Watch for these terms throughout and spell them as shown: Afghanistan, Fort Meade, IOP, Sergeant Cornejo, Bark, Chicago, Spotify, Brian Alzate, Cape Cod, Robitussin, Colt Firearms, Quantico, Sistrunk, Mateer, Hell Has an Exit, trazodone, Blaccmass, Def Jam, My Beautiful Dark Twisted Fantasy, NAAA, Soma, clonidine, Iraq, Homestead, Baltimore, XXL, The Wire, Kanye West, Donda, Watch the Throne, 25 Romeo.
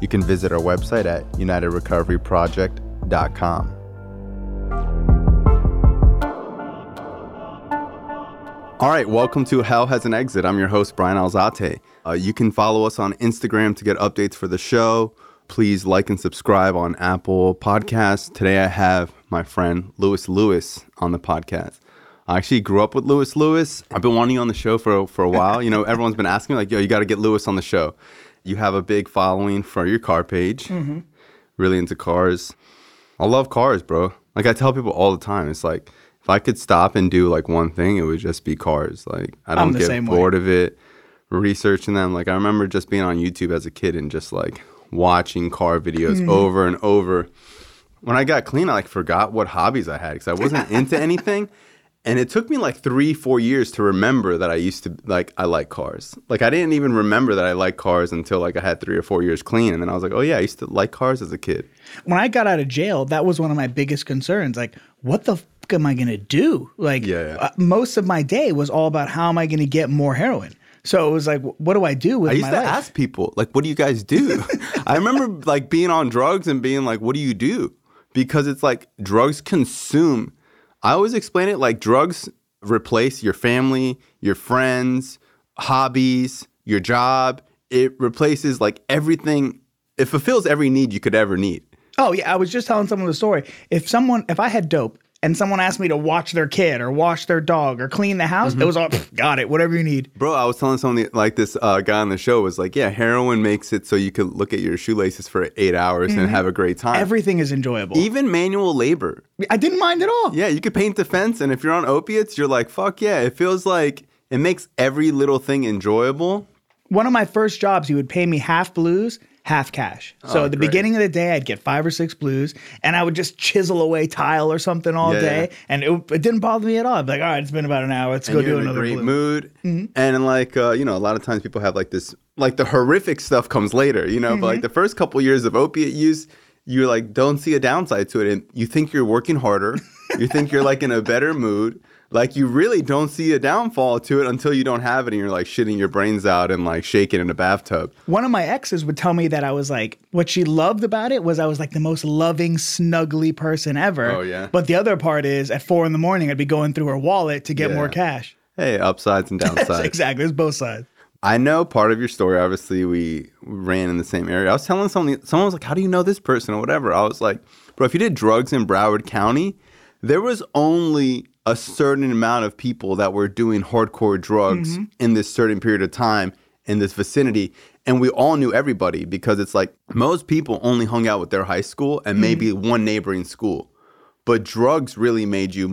You can visit our website at unitedrecoveryproject.com. All right, welcome to Hell Has an Exit. I'm your host, Brian Alzate. You can follow us on Instagram to get updates for the show. Please like and subscribe on Apple Podcasts. Today I have my friend Lewis Lewis on the podcast. I actually grew up with Lewis Lewis. I've been wanting you on the show for a while. You know, everyone's been asking me, like, yo, you got to get Lewis on the show. You have a big following for your car page. Mm-hmm. Really into cars. I love cars, bro. Like, I tell people all the time, it's like, if I could stop and do like one thing, it would just be cars. Like, I don't get bored of it researching them. Like, I remember just being on YouTube as a kid and just like watching car videos over and over. When I got clean, I like forgot what hobbies I had because I wasn't into anything. And it took me like 3-4 years to remember that I used to like, I like cars. Like, I didn't even remember that I like cars until like I had 3 or 4 years clean. And then I was like, oh yeah, I used to like cars as a kid. When I got out of jail, that was one of my biggest concerns. Like, what the am I going to do? Like, most of my day was all about how am I going to get more heroin? So it was like, what do I do with my life? I used to ask people, like, what do you guys do? I remember like being on drugs and being like, what do you do? Because it's like drugs consume. I always explain it like drugs replace your family, your friends, hobbies, your job. It replaces like everything. It fulfills every need you could ever need. Oh yeah. I was just telling someone the story. If I had dope, and someone asked me to watch their kid or watch their dog or clean the house, it was all, got it, whatever you need. Bro, I was telling someone like this guy on the show was like, yeah, heroin makes it so you could look at your shoelaces for 8 hours and have a great time. Everything is enjoyable. Even manual labor. I didn't mind at all. Yeah, you could paint the fence, and if you're on opiates, you're like, fuck yeah. It feels like it makes every little thing enjoyable. One of my first jobs, he would pay me half blues, half cash. So at the beginning of the day, I'd get 5 or 6 blues, and I would just chisel away tile or something all day, and it didn't bother me at all. I'd be like, all right, it's been about an hour. Let's go do another blue. And you're in a great mood. And like, you know, a lot of times people have like this, like the horrific stuff comes later, you know, but like the first couple years of opiate use, you like don't see a downside to it, and you think you're working harder. You think you're like in a better mood. Like, you really don't see a downfall to it until you don't have it and you're like shitting your brains out and like shaking in a bathtub. One of my exes would tell me that I was like, what she loved about it was I was like the most loving, snuggly person ever. Oh, yeah. But the other part is at 4 a.m, I'd be going through her wallet to get more cash. Hey, upsides and downsides. Exactly. It's both sides. I know part of your story. Obviously, we ran in the same area. I was telling someone was like, how do you know this person or whatever? I was like, bro, if you did drugs in Broward County, there was only a certain amount of people that were doing hardcore drugs in this certain period of time in this vicinity. And we all knew everybody because it's like most people only hung out with their high school and maybe one neighboring school. But drugs really made you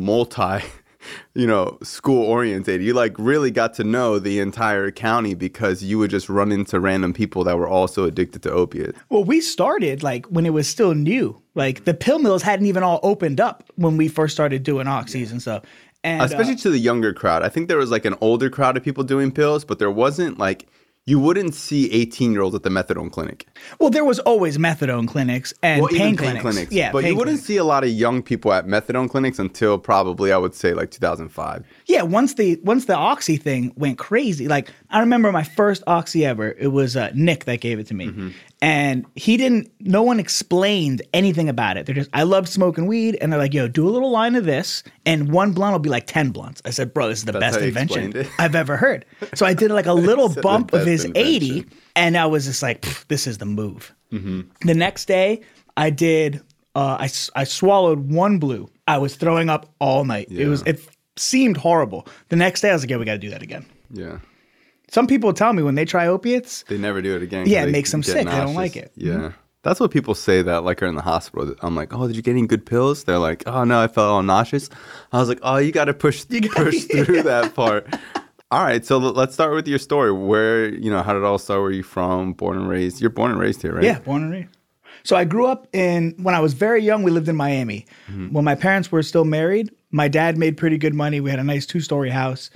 school oriented. You like really got to know the entire county because you would just run into random people that were also addicted to opiates. Well, we started like when it was still new. Like the pill mills hadn't even all opened up when we first started doing oxys and stuff. And especially to the younger crowd. I think there was like an older crowd of people doing pills, but there wasn't like, you wouldn't see 18-year-olds at the methadone clinic. Well, there was always methadone clinics and pain clinics. Yeah, but you wouldn't see a lot of young people at methadone clinics until probably, I would say, like 2005. Yeah, once the oxy thing went crazy. Like, I remember my first oxy ever. It was Nick that gave it to me. And no one explained anything about it. They're just, I love smoking weed. And they're like, yo, do a little line of this. And one blunt will be like 10 blunts. I said, bro, this is the best invention I've ever heard. So I did like a little bump of his 80. And I was just like, this is the move. The next day I did, I swallowed one blue. I was throwing up all night. Yeah. It seemed horrible. The next day I was like, yeah, we got to do that again. Yeah. Some people tell me when they try opiates, they never do it again. Yeah, it makes them sick. Nauseous. They don't like it. Yeah. That's what people say that like are in the hospital. I'm like, oh, did you get any good pills? They're like, oh, no, I felt all nauseous. I was like, oh, you got to push through that part. All right. So let's start with your story. Where, how did it all start? Where are you from? Born and raised? You're born and raised here, right? Yeah, born and raised. So I grew up when I was very young, we lived in Miami. Mm-hmm. When my parents were still married, my dad made pretty good money. We had a nice 2-story house.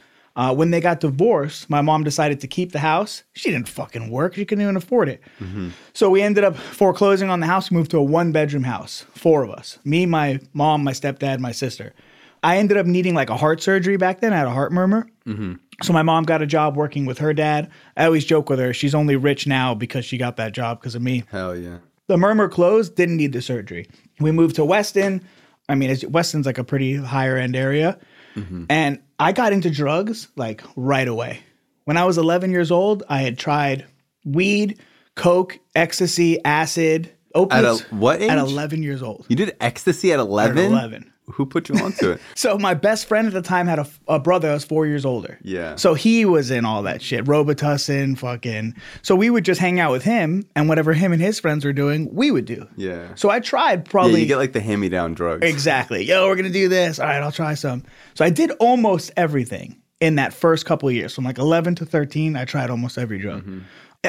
When they got divorced, my mom decided to keep the house. She didn't fucking work. She couldn't even afford it. Mm-hmm. So we ended up foreclosing on the house. We moved to a 1-bedroom house, 4 of us. Me, my mom, my stepdad, my sister. I ended up needing like a heart surgery back then. I had a heart murmur. Mm-hmm. So my mom got a job working with her dad. I always joke with her. She's only rich now because she got that job because of me. Hell yeah. The murmur closed. Didn't need the surgery. We moved to Weston. I mean, Weston's like a pretty higher end area. Mm-hmm. And I got into drugs like right away. When I was 11 years old, I had tried weed, coke, ecstasy, acid, opiates. What age? At 11 years old. You did ecstasy at 11? At 11. Who put you onto it? So my best friend at the time had a brother that was 4 years older. Yeah. So he was in all that shit. Robitussin, fucking. So we would just hang out with him, and whatever him and his friends were doing, we would do. Yeah. So I tried probably. Yeah, you get like the hand-me-down drugs. Exactly. Yo, we're going to do this. All right, I'll try some. So I did almost everything in that first couple of years. From like 11 to 13, I tried almost every drug. Mm-hmm.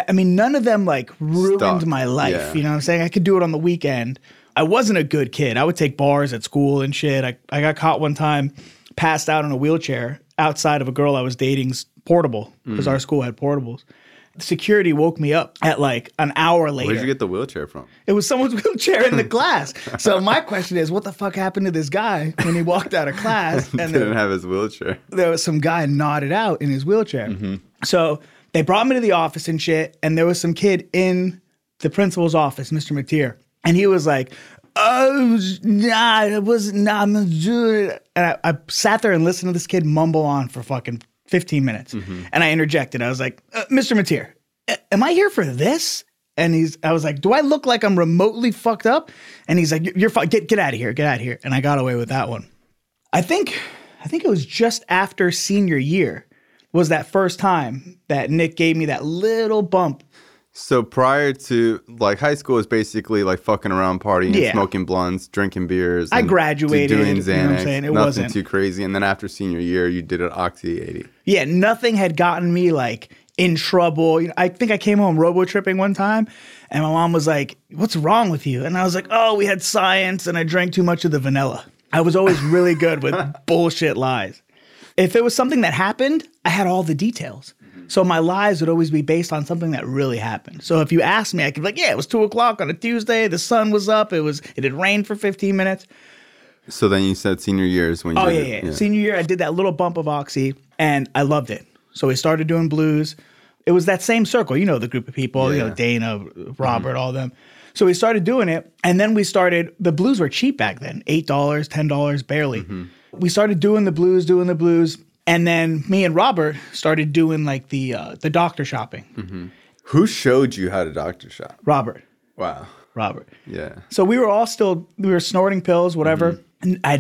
I mean, none of them like ruined my life. Yeah. You know what I'm saying? I could do it on the weekend. I wasn't a good kid. I would take bars at school and shit. I got caught one time, passed out in a wheelchair outside of a girl I was dating's portable because our school had portables. The security woke me up at like an hour later. Where did you get the wheelchair from? It was someone's wheelchair in the class. So my question is, what the fuck happened to this guy when he walked out of class? And didn't have his wheelchair. There was some guy knotted out in his wheelchair. Mm-hmm. So they brought me to the office and shit, and there was some kid in the principal's office, Mr. McTeer. And he was like, oh, nah, it wasn't, nah, I'm not doing it. And I sat there and listened to this kid mumble on for fucking 15 minutes. Mm-hmm. And I interjected. I was like, Mr. Mateer, am I here for this? And I was like, do I look like I'm remotely fucked up? And he's like, you're fine. Get out of here. Get out of here. And I got away with that one. I think it was just after senior year was that first time that Nick gave me that little bump. So prior to, like, high school is basically, like, fucking around, partying, smoking blunts, drinking beers. I graduated. Doing Xanax. You know what I'm saying? It wasn't. Nothing too crazy. And then after senior year, you did an Oxy 80. Yeah, nothing had gotten me, like, in trouble. You know, I think I came home robo-tripping one time, and my mom was like, what's wrong with you? And I was like, oh, we had science, and I drank too much of the vanilla. I was always really good with bullshit lies. If it was something that happened, I had all the details. So my lies would always be based on something that really happened. So if you asked me, I could be like, yeah, it was 2 o'clock on a Tuesday. The sun was up. It had rained for 15 minutes. So then you said senior year is when you did it. Yeah. Senior year, I did that little bump of Oxy, and I loved it. So we started doing blues. It was that same circle. You know, the group of people, you know, Dana, Robert, all them. So we started doing it, and then the blues were cheap back then, $8, $10, barely. Mm-hmm. We started doing the blues. And then me and Robert started doing like the doctor shopping. Mm-hmm. Who showed you how to doctor shop? Robert. Wow. Robert. Yeah. So we were all we were snorting pills, whatever. Mm-hmm. And I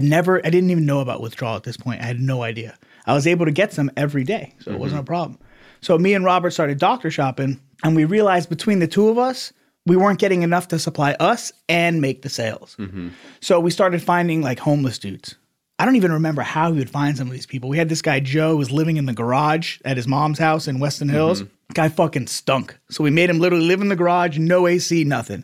didn't even know about withdrawal at this point. I had no idea. I was able to get some every day. So it wasn't a problem. So me and Robert started doctor shopping, and we realized between the two of us, we weren't getting enough to supply us and make the sales. Mm-hmm. So we started finding like homeless dudes. I don't even remember how we would find some of these people. We had this guy, Joe, who was living in the garage at his mom's house in Weston Hills. Mm-hmm. Guy fucking stunk. So we made him literally live in the garage, no AC, nothing.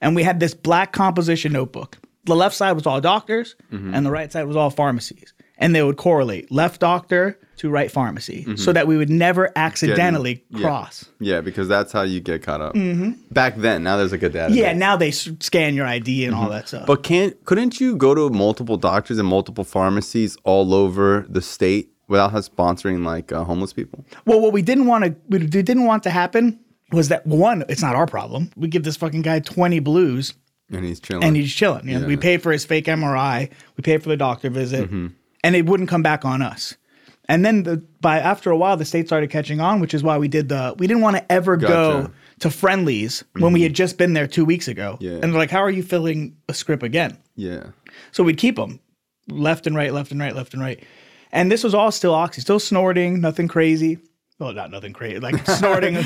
And we had this black composition notebook. The left side was all doctors, and the right side was all pharmacies. And they would correlate left doctor to right pharmacy so that we would never accidentally cross. Yeah, because that's how you get caught up. Mm-hmm. Back then, now there's like a database. Yeah, now they scan your ID and all that stuff. But couldn't you go to multiple doctors and multiple pharmacies all over the state without sponsoring like homeless people? Well, what we didn't want to happen was that, one, it's not our problem. We give this fucking guy 20 blues. And he's chilling. You know, we paid for his fake MRI. We paid for the doctor visit. Mm-hmm. And it wouldn't come back on us. And then after a while, the state started catching on, which is why we didn't want to ever go to friendlies when we had just been there 2 weeks ago. Yeah. And they're like, how are you filling a script again? Yeah. So we'd keep them left and right. And this was all still Oxy, still snorting, nothing crazy. Well, not nothing crazy, like snorting.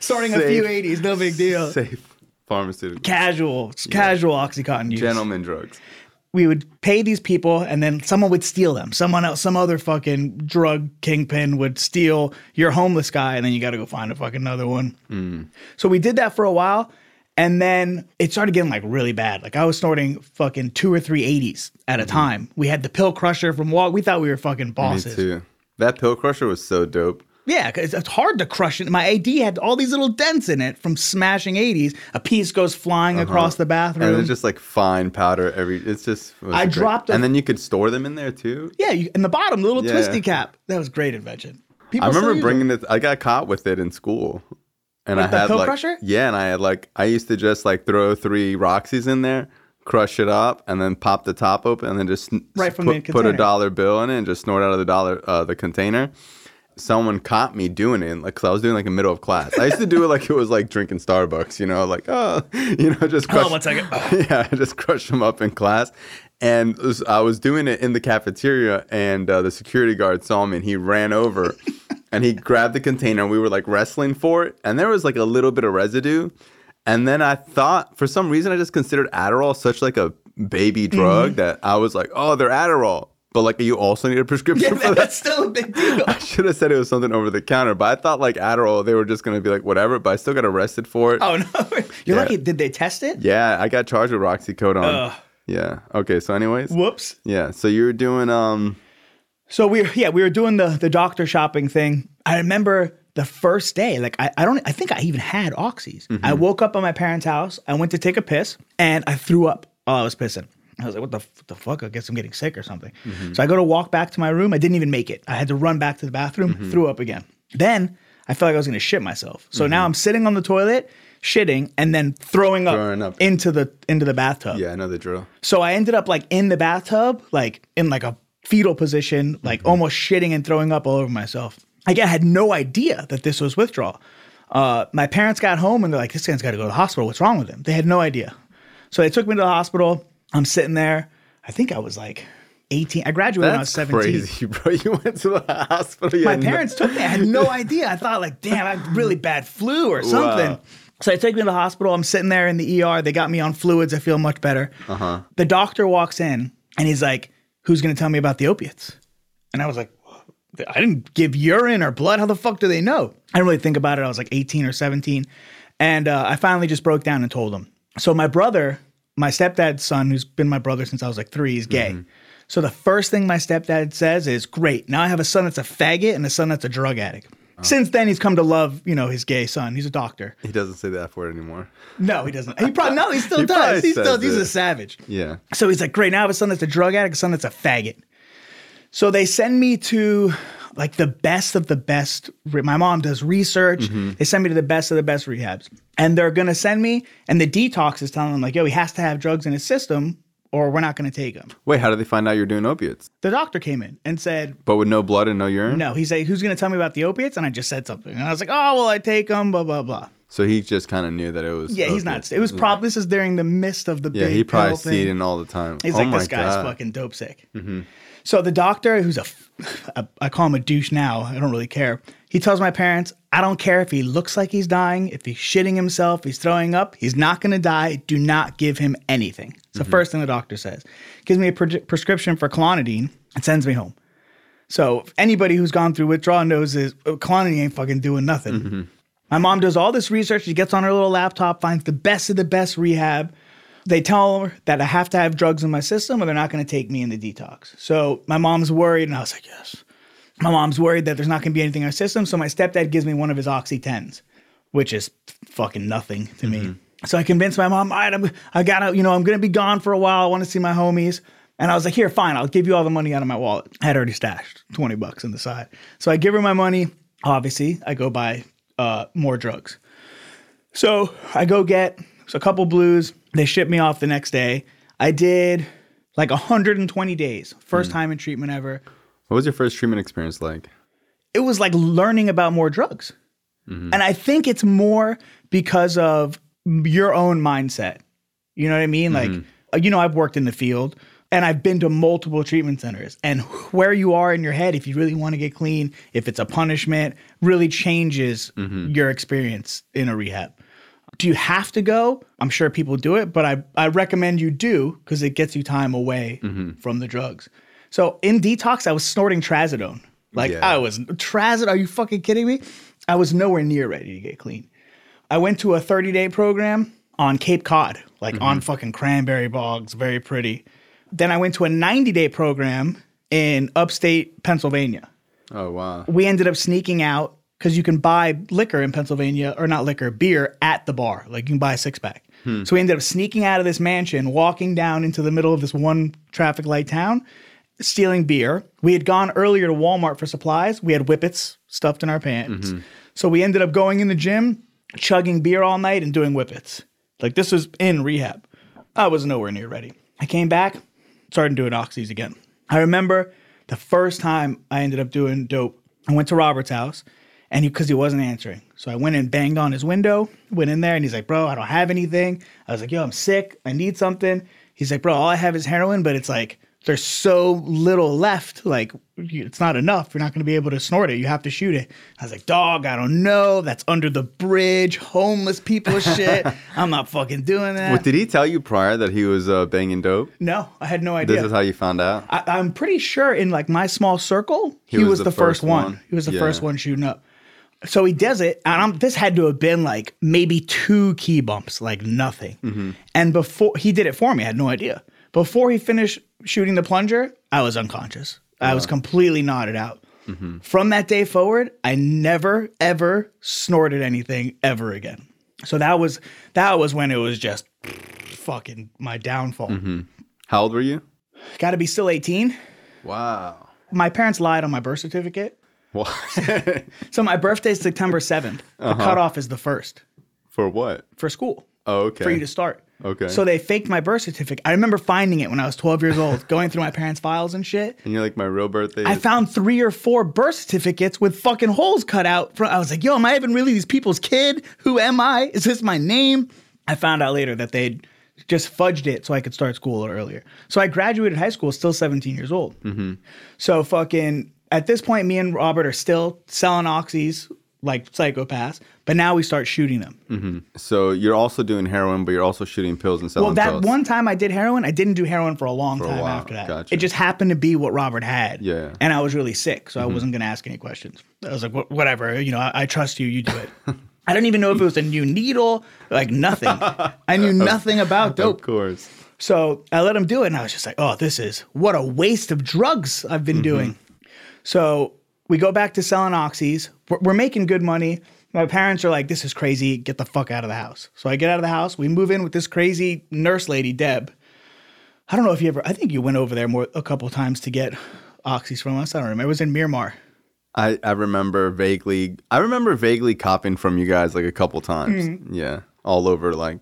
Snorting a few 80s, no big deal. Safe pharmaceutical. Casual OxyContin use. Gentleman drugs. We would pay these people, and then someone would steal them. Someone else, some other fucking drug kingpin would steal your homeless guy, and then you got to go find a fucking another one. Mm. So we did that for a while, And then it started getting like really bad. Like I was snorting fucking 2 or 3 80s at a time. We had the pill crusher from Walt. We thought we were fucking bosses. Me too. That pill crusher was so dope. Yeah, because it's hard to crush it. My AD had all these little dents in it from smashing 80s. A piece goes flying across the bathroom. And it was just like fine powder. And then you could store them in there too? Yeah, in the bottom, the little twisty cap. That was a great invention. People I remember bringing it. I got caught with it in school. And with I had like, crusher? Yeah, and I had like, I used to just like throw 3 Roxys in there, crush it up, and then pop the top open, and then just put a $1 bill in it and just snort out of the container. Someone caught me doing it, like, cause I was doing like in middle of class. I used to do it like it was like drinking Starbucks, you know, like just crush. Oh, 1 second. Yeah, I just crushed them up in class, and I was doing it in the cafeteria, and the security guard saw me, and he ran over, and he grabbed the container. And we were like wrestling for it, and there was like a little bit of residue, and then I thought for some reason I just considered Adderall such like a baby drug that I was like, oh, they're Adderall. But, like, you also need a prescription for that. That's still a big deal. I should have said it was something over the counter. But I thought, like, Adderall, they were just going to be like, whatever. But I still got arrested for it. Oh, no. You're lucky. Did they test it? Yeah. I got charged with Roxycodone. Yeah. Okay. So, anyways. Whoops. Yeah. So, you were doing So, we were doing the doctor shopping thing. I remember the first day. Like, I think I even had oxys. Mm-hmm. I woke up at my parents' house. I went to take a piss. And I threw up while I was pissing. I was like, what the fuck? I guess I'm getting sick or something. Mm-hmm. So I go to walk back to my room. I didn't even make it. I had to run back to the bathroom, threw up again. Then I felt like I was going to shit myself. So now I'm sitting on the toilet, shitting, and then throwing up into the bathtub. Yeah, I know the drill. So I ended up like in the bathtub, like in like a fetal position, like almost shitting and throwing up all over myself. Again, I had no idea that this was withdrawal. My parents got home and they're like, this guy's got to go to the hospital. What's wrong with him? They had no idea. So they took me to the hospital. I'm sitting there. I think I was like 18. I graduated when I was 17. That's crazy, bro. You went to the hospital. My parents took me. I had no idea. I thought like, damn, I had really bad flu or something. Wow. So they take me to the hospital. I'm sitting there in the ER. They got me on fluids. I feel much better. The doctor walks in and he's like, who's going to tell me about the opiates? And I was like, I didn't give urine or blood. How the fuck do they know? I didn't really think about it. I was like 18 or 17. And I finally just broke down and told him. So my brother... My stepdad's son, who's been my brother since I was like 3, is gay. So the first thing my stepdad says is, great, now I have a son that's a faggot and a son that's a drug addict. Since then, he's come to love, you know, his gay son. He's a doctor. He doesn't say the F word anymore. No, he doesn't. He still does. He's a savage. Yeah. So he's like, great, now I have a son that's a drug addict, a son that's a faggot. So they send me to like the best of the best. My mom does research. They send me to the best of the best rehabs. And they're going to send me, and the detox is telling them like, yo, he has to have drugs in his system or we're not going to take him. Wait, how did they find out you're doing opiates? The doctor came in and said. But with no blood and no urine? No, he said, who's going to tell me about the opiates? And I just said something. And I was like, oh, well, I take them, blah, blah, blah. So he just kind of knew that it was. Yeah, he's not. It was probably, this is during the midst of the big he probably see it in all the time. He's like, this guy's fucking dope sick. So the doctor, who's I call him a douche now. I don't really care. He tells my parents, I don't care if he looks like he's dying, if he's shitting himself, if he's throwing up, he's not going to die. Do not give him anything. It's the first thing the doctor says. Gives me a prescription for clonidine and sends me home. So anybody who's gone through withdrawal knows is clonidine ain't fucking doing nothing. My mom does all this research. She gets on her little laptop, finds the best of the best rehab. They tell her that I have to have drugs in my system or they're not going to take me in the detox. So my mom's worried, and I was like, yes. My mom's worried that there's not going to be anything in our system, so my stepdad gives me one of his Oxy-10s, which is fucking nothing to me. So I convinced my mom, all right, I gotta, you know, I'm going to be gone for a while. I want to see my homies. And I was like, here, fine, I'll give you all the money out of my wallet. I had already stashed $20 on the side. So I give her my money. Obviously, I go buy more drugs. So I go get a couple blues. They ship me off the next day. I did like 120 days. First time in treatment ever. What was your first treatment experience like? It was like learning about more drugs. And I think it's more because of your own mindset. You know what I mean? Like, you know, I've worked in the field and I've been to multiple treatment centers, and where you are in your head, if you really want to get clean, if it's a punishment, really changes your experience in a rehab. Do you have to go? I'm sure people do it, but I recommend you do because it gets you time away from the drugs. So in detox, I was snorting trazodone. Are you fucking kidding me? I was nowhere near ready to get clean. I went to a 30-day program. on Cape Cod, like on fucking cranberry bogs, very pretty. Then I went to a 90-day program in upstate Pennsylvania. Oh, wow. We ended up sneaking out because you can buy liquor in Pennsylvania, or not liquor, beer at the bar. Like, you can buy a six-pack. So we ended up sneaking out of this mansion, walking down into the middle of this one traffic light town, stealing beer. We had gone earlier to Walmart for supplies. We had whippets stuffed in our pants. So we ended up going in the gym, chugging beer all night and doing whippets. Like, this was in rehab. I was nowhere near ready. I came back, started doing oxys again. I remember the first time I ended up doing dope, I went to Robert's house, and because he wasn't answering. So I went and banged on his window, went in there, and he's like, bro, I don't have anything. I was like, yo, I'm sick. I need something. He's like, bro, all I have is heroin, but it's like, there's so little left. Like, it's not enough. You're not going to be able to snort it. You have to shoot it. I was like, dog, I don't know. That's under the bridge. Homeless people shit. I'm not fucking doing that. Well, did he tell you prior that he was banging dope? No, I had no idea. This is how you found out? I'm pretty sure in like my small circle, he was the first one. He was the first one shooting up. So he does it, and this had to have been like maybe two key bumps, like nothing. And before he did it for me, I had no idea. Before he finished shooting the plunger, I was unconscious. I was completely knotted out. From that day forward, I never, ever snorted anything ever again. So that was when it was just fucking my downfall. How old were you? Got to be still 18. Wow. My parents lied on my birth certificate. What? So my birthday's September 7th. The cutoff is the 1st. For what? For school. Oh, okay. For you to start. Okay. So they faked my birth certificate. I remember finding it when I was 12 years old, going through my parents' files and shit. And you're like, my real birthday? I found 3 or 4 birth certificates with fucking holes cut out. I was like, yo, am I even really these people's kid? Who am I? Is this my name? I found out later that they'd just fudged it so I could start school earlier. So I graduated high school still 17 years old. So fucking... At this point, me and Robert are still selling oxys like psychopaths, but now we start shooting them. So you're also doing heroin, but you're also shooting pills and selling pills. Well, that one time I did heroin, I didn't do heroin for a long time after that. Gotcha. It just happened to be what Robert had. Yeah. And I was really sick, so I wasn't going to ask any questions. I was like, whatever, you know, I trust you, you do it. I don't even know if it was a new needle, like nothing. I knew nothing about dope. Of course. So I let him do it, and I was just like, oh, what a waste of drugs I've been doing. So we go back to selling oxys. We're making good money. My parents are like, this is crazy. Get the fuck out of the house. So I get out of the house. We move in with this crazy nurse lady, Deb. I don't know if you ever – I think you went over there a couple of times to get oxys from us. I don't remember. It was in Miramar. I remember vaguely – copping from you guys like a couple times. Yeah, all over like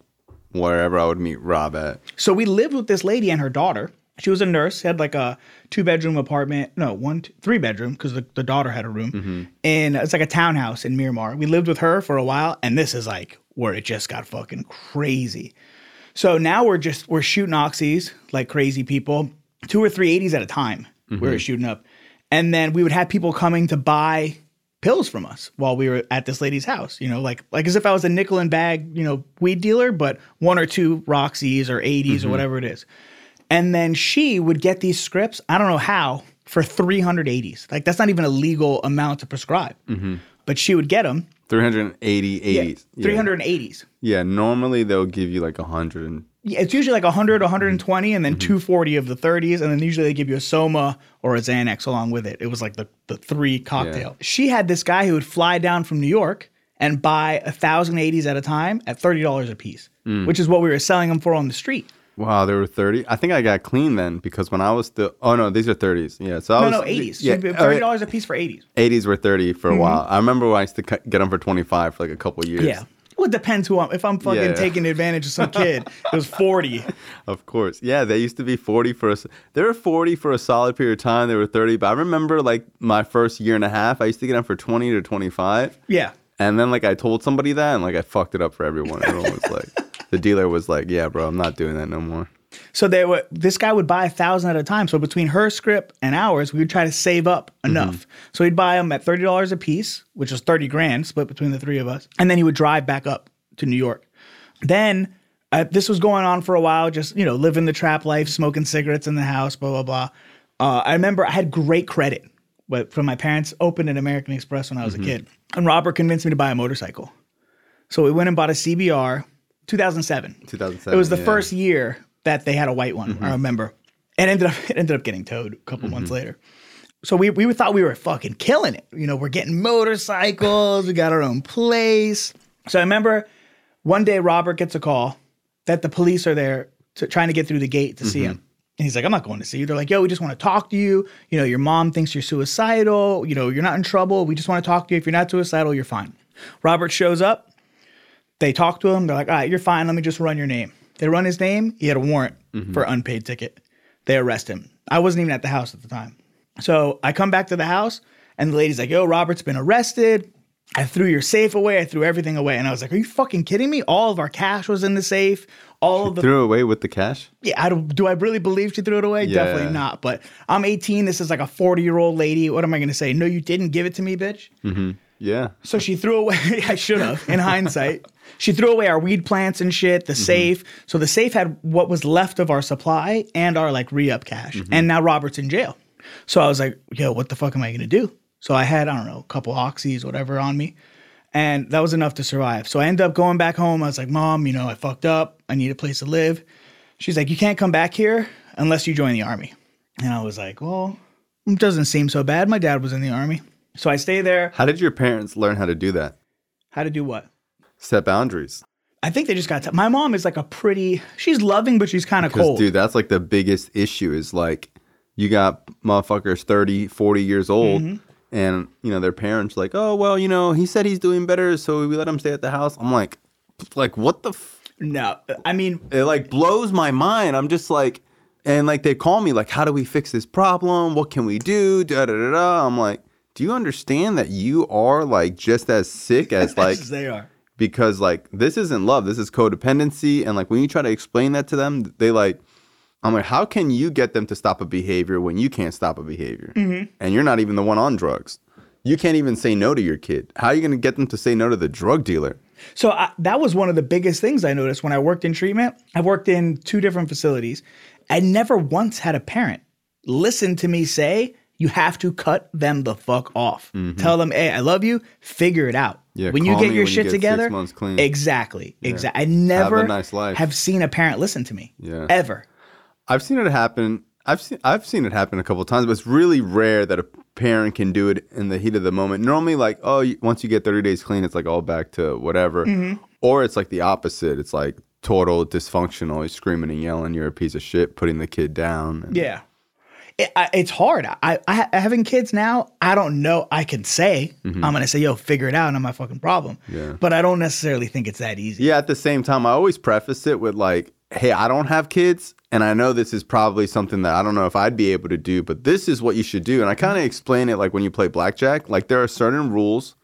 wherever I would meet Rob at. So we lived with this lady and her daughter. She was a nurse, had like a 2-bedroom apartment, no, 3-bedroom, because the daughter had a room. And it's like a townhouse in Miramar. We lived with her for a while, and this is like where it just got fucking crazy. So now we're shooting oxys like crazy people, 2 or 3 80s at a time we were shooting up. And then we would have people coming to buy pills from us while we were at this lady's house, you know, like as if I was a nickel and bag, you know, weed dealer, but 1 or 2 Roxys or 80s or whatever it is. And then she would get these scripts, I don't know how, for 380s. Like, that's not even a legal amount to prescribe. But she would get them. 380s. Yeah, 380s. Yeah, normally they'll give you like 100. Yeah, it's usually like 100, 120, and then 240 of the 30s. And then usually they give you a Soma or a Xanax along with it. It was like the 3 cocktail. Yeah. She had this guy who would fly down from New York and buy 1,000 80s at a time at $30 a piece, which is what we were selling them for on the street. Wow, there were 30. I think I got clean then because when I was still – oh, no, these are 30s. Yeah, so I was – No, 80s. Yeah, $30 a piece for 80s. 80s were 30 for a while. I remember when I used to get them for 25 for like a couple years. Yeah. Well, it depends who I'm – if I'm fucking taking advantage of some kid, it was 40. Of course. Yeah, they used to be 40 for – they were 40 for a solid period of time. They were 30. But I remember like my first year and a half, I used to get them for 20 to 25. Yeah. And then like I told somebody that and like I fucked it up for everyone. Everyone was like – the dealer was like, yeah, bro, I'm not doing that no more. So this guy would buy 1,000 at a time. So between her script and ours, we would try to save up enough. So he'd buy them at $30 a piece, which was 30 grand split between the 3 of us. And then he would drive back up to New York. Then this was going on for a while, just, you know, living the trap life, smoking cigarettes in the house, blah, blah, blah. I remember I had great credit from my parents, opened an American Express when I was a kid. And Robert convinced me to buy a motorcycle. So we went and bought a CBR. 2007. It was the first year that they had a white one. I remember, and it ended up getting towed a couple months later. So we thought we were fucking killing it. You know, we're getting motorcycles. We got our own place. So I remember one day Robert gets a call that the police are there trying to get through the gate to see him. And he's like, I'm not going to see you. They're like, yo, we just want to talk to you. You know, your mom thinks you're suicidal. You know, you're not in trouble. We just want to talk to you. If you're not suicidal, you're fine. Robert shows up. They talk to him. They're like, all right, you're fine. Let me just run your name. They run his name. He had a warrant for an unpaid ticket. They arrest him. I wasn't even at the house at the time. So I come back to the house, and the lady's like, yo, Robert's been arrested. I threw your safe away. I threw everything away. And I was like, are you fucking kidding me? All of our cash was in the safe. She threw away with the cash? Yeah. Do I really believe she threw it away? Yeah. Definitely not. But I'm 18. This is like a 40-year-old lady. What am I going to say? No, you didn't give it to me, bitch. Yeah. So she threw away. I should have, in hindsight. She threw away our weed plants and shit, the safe. So the safe had what was left of our supply and our like re-up cash. And now Robert's in jail. So I was like, yo, what the fuck am I going to do? So I had, I don't know, a couple oxys, whatever on me. And that was enough to survive. So I ended up going back home. I was like, Mom, you know, I fucked up. I need a place to live. She's like, you can't come back here unless you join the army. And I was like, well, it doesn't seem so bad. My dad was in the army. So I stay there. How did your parents learn how to do that? How to do what? Set boundaries. I think they just got my mom is like a pretty, she's loving, but she's kind of cold. Dude, that's like the biggest issue is like, you got motherfuckers 30, 40 years old, and, you know, their parents like, oh, well, you know, he said he's doing better, so we let him stay at the house. I'm like, what the No, I mean. It, like, blows my mind. I'm just like, and, like, they call me, like, how do we fix this problem? What can we do? Da-da-da-da. I'm like, do you understand that you are, like, just as sick as, like. As they are. Because, like, this isn't love. This is codependency. And, like, when you try to explain that to them, they, like. I'm like, how can you get them to stop a behavior when you can't stop a behavior? And you're not even the one on drugs. You can't even say no to your kid. How are you going to get them to say no to the drug dealer? So that was one of the biggest things I noticed when I worked in treatment. I worked in two different facilities. I never once had a parent listen to me say, you have to cut them the fuck off. Tell them, hey, I love you. Figure it out. Yeah, when you get your shit together. 6 months clean. Exactly. I never have a nice life. Have seen a parent listen to me. Yeah. Ever. I've seen it happen. I've seen it happen a couple of times, but it's really rare that a parent can do it in the heat of the moment. Normally, like, oh, once you get 30 days clean, it's like all back to whatever. Or it's like the opposite. It's like total dysfunctional. He's screaming and yelling. You're a piece of shit, putting the kid down. And yeah. It's hard. I having kids now, I don't know. I can say, I'm going to say, yo, figure it out. I'm my fucking problem. Yeah. But I don't necessarily think it's that easy. Yeah. At the same time, I always preface it with like, hey, I don't have kids. And I know this is probably something that I don't know if I'd be able to do, but this is what you should do. And I kind of explain it like when you play blackjack, like there are certain rules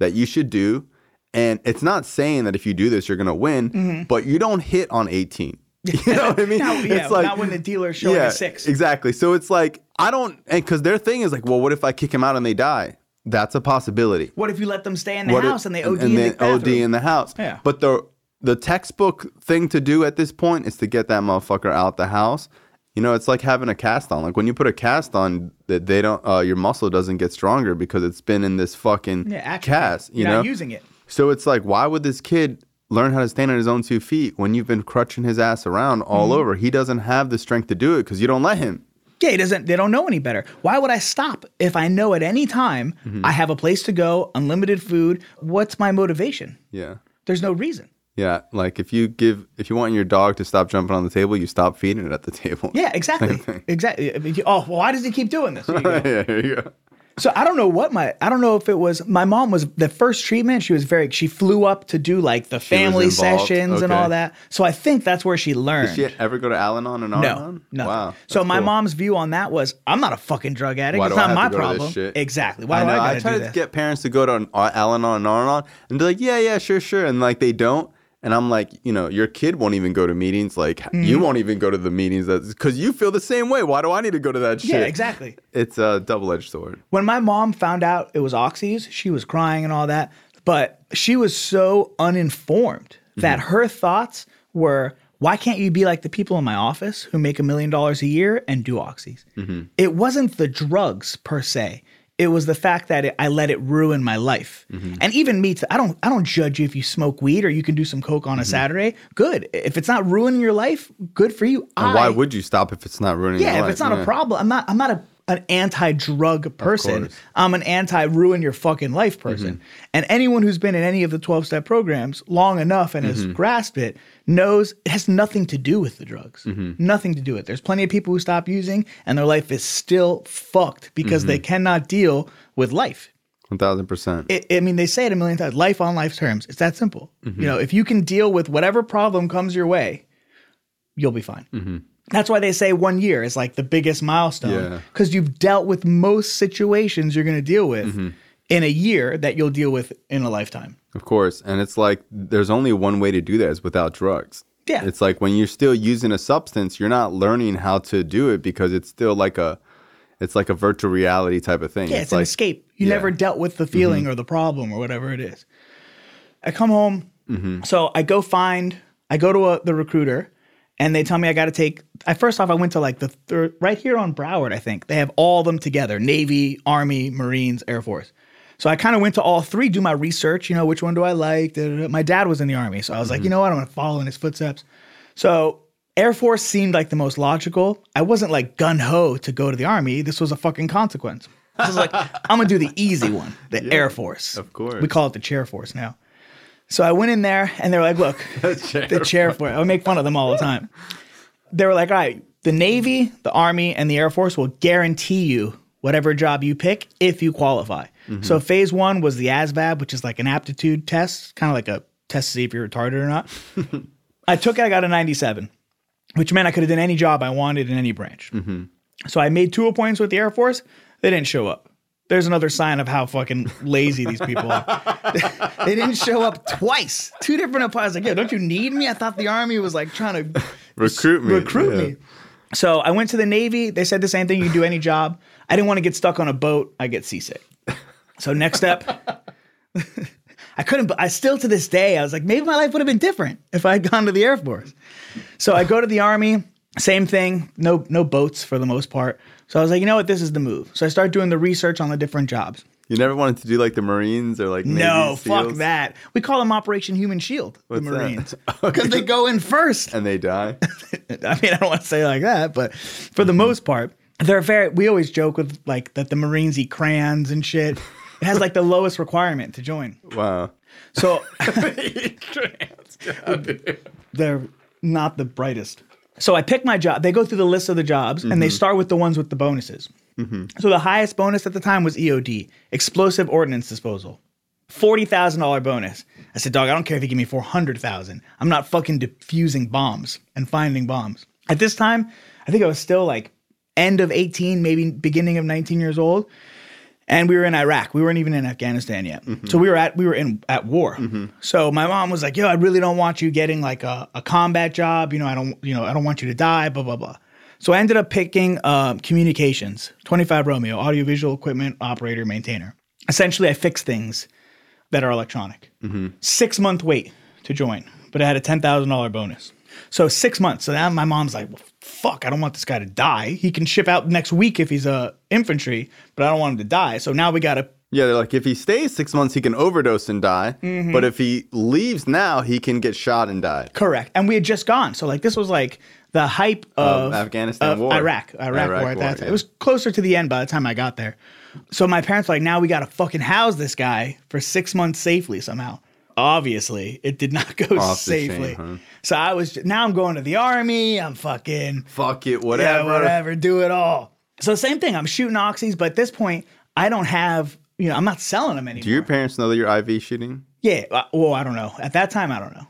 that you should do. And it's not saying that if you do this, you're going to win, but you don't hit on 18. You know what I mean? It's like, not when the dealer's showing a 6. Exactly. So it's like, and because their thing is like, well, what if I kick them out and they die? That's a possibility. What if you let them stay in the house and they OD in the bathroom? OD in the house. Yeah. But the textbook thing to do at this point is to get that motherfucker out the house. You know, it's like having a cast on. Like when you put a cast on, that they don't, your muscle doesn't get stronger because it's been in this fucking cast. You're not using it. So it's like, why would this kid learn how to stand on his own 2 feet when you've been crutching his ass around all over? He doesn't have the strength to do it because you don't let him. Yeah, he doesn't. They don't know any better. Why would I stop if I know at any time I have a place to go, unlimited food? What's my motivation? Yeah, there's no reason. Yeah, like if you want your dog to stop jumping on the table, you stop feeding it at the table. Yeah, exactly. Exactly. I mean, well, why does he keep doing this? Here you go. Yeah, here you go. So I don't know if it was, my mom was, the first treatment, she flew up to do like the family sessions and all that. So I think that's where she learned. Did she ever go to Al-Anon and Nar-Anon? No. Wow. So my mom's view on that was, I'm not a fucking drug addict. Why it's not my problem. Exactly. Why do I gotta do that? I try to get parents to go to Al-Anon and Nar-Anon and be like, yeah, sure. And like they don't. And I'm like, you know, your kid won't even go to meetings. Like, you won't even go to the meetings because you feel the same way. Why do I need to go to that shit? Yeah, exactly. It's a double-edged sword. When my mom found out it was oxys, she was crying and all that. But she was so uninformed that her thoughts were, why can't you be like the people in my office who make $1 million a year and do oxys? It wasn't the drugs per se. It was the fact that I let it ruin my life. Mm-hmm. And even me, I don't judge you if you smoke weed or you can do some coke on a Saturday. Good. If it's not ruining your life, good for you. And why would you stop if it's not ruining your life? Yeah, if it's not a problem. I'm not an anti-drug person. I'm an anti-ruin your fucking life person. Mm-hmm. And anyone who's been in any of the 12-step programs long enough and has grasped it knows it has nothing to do with the drugs. Mm-hmm. Nothing to do with it. There's plenty of people who stop using and their life is still fucked because they cannot deal with life. 1,000%. I mean, they say it a million times. Life on life's terms. It's that simple. Mm-hmm. You know, if you can deal with whatever problem comes your way, you'll be fine. Mm-hmm. That's why they say 1 year is like the biggest milestone because you've dealt with most situations you're going to deal with in a year that you'll deal with in a lifetime. Of course. And it's like there's only one way to do that is without drugs. Yeah. It's like when you're still using a substance, you're not learning how to do it because it's still like a virtual reality type of thing. Yeah, it's an escape. You never dealt with the feeling or the problem or whatever it is. I come home. Mm-hmm. So I go to the recruiter. And they tell me I got to take – first off, I went to like the – right here on Broward, I think. They have all of them together, Navy, Army, Marines, Air Force. So I kind of went to all three, do my research, you know, which one do I like? Da, da, da. My dad was in the Army, so I was like, you know what? I'm going to follow in his footsteps. So Air Force seemed like the most logical. I wasn't like gung-ho to go to the Army. This was a fucking consequence. This was like, I'm going to do the easy one, the Air Force. Of course. We call it the Chair Force now. So I went in there and they were like, look, the chair for it. I make fun of them all the time. They were like, all right, the Navy, the Army, and the Air Force will guarantee you whatever job you pick if you qualify. Mm-hmm. So phase one was the ASVAB, which is like an aptitude test, kind of like a test to see if you're retarded or not. I took it. I got a 97, which meant I could have done any job I wanted in any branch. Mm-hmm. So I made 2 appointments with the Air Force. They didn't show up. There's another sign of how fucking lazy these people are. They didn't show up twice. 2 different appointments. Like, yo, don't you need me? I thought the Army was like trying to recruit me. So I went to the Navy. They said the same thing. You can do any job. I didn't want to get stuck on a boat. I get seasick. So next step, I still to this day, I was like, maybe my life would have been different if I had gone to the Air Force. So I go to the Army. Same thing. No boats for the most part. So I was like, you know what? This is the move. So I started doing the research on the different jobs. You never wanted to do like the Marines or like Navy SEALs? Fuck that. We call them Operation Human Shield, the Marines. Because they go in first. And they die? I mean, I don't want to say it like that, but for the most part, we always joke with like that the Marines eat crayons and shit. It has like the lowest requirement to join. Wow. So they're not the brightest. So I pick my job. They go through the list of the jobs, and they start with the ones with the bonuses. Mm-hmm. So the highest bonus at the time was EOD, Explosive Ordnance Disposal, $40,000 bonus. I said, dog, I don't care if you give me $400,000. I'm not fucking defusing bombs and finding bombs. At this time, I think I was still like end of 18, maybe beginning of 19 years old, and we were in Iraq. We weren't even in Afghanistan yet. Mm-hmm. So we were at war. Mm-hmm. So my mom was like, yo, I really don't want you getting like a combat job. You know, I don't want you to die, blah, blah, blah. So I ended up picking communications, 25 Romeo, audiovisual equipment operator, maintainer. Essentially, I fix things that are electronic. Mm-hmm. 6-month wait to join, but I had a $10,000 bonus. So 6 months. So now my mom's like, well, fuck, I don't want this guy to die. He can ship out next week if he's infantry, but I don't want him to die. So now we got to... Yeah, they're like, if he stays 6 months, he can overdose and die. Mm-hmm. But if he leaves now, he can get shot and die. Correct. And we had just gone. So like this was like the hype of... Afghanistan war. Iraq war at that time. Yeah. It was closer to the end by the time I got there. So my parents were like, now we got to fucking house this guy for 6 months safely somehow. Obviously, it did not go safely. Chain, huh? So I was now I'm going to the Army. I'm fucking fuck it, whatever, yeah, whatever, do it all. So same thing. I'm shooting oxys, but at this point, I don't have. You know, I'm not selling them anymore. Do your parents know that you're IV shooting? Yeah. Well, I don't know. At that time, I don't know.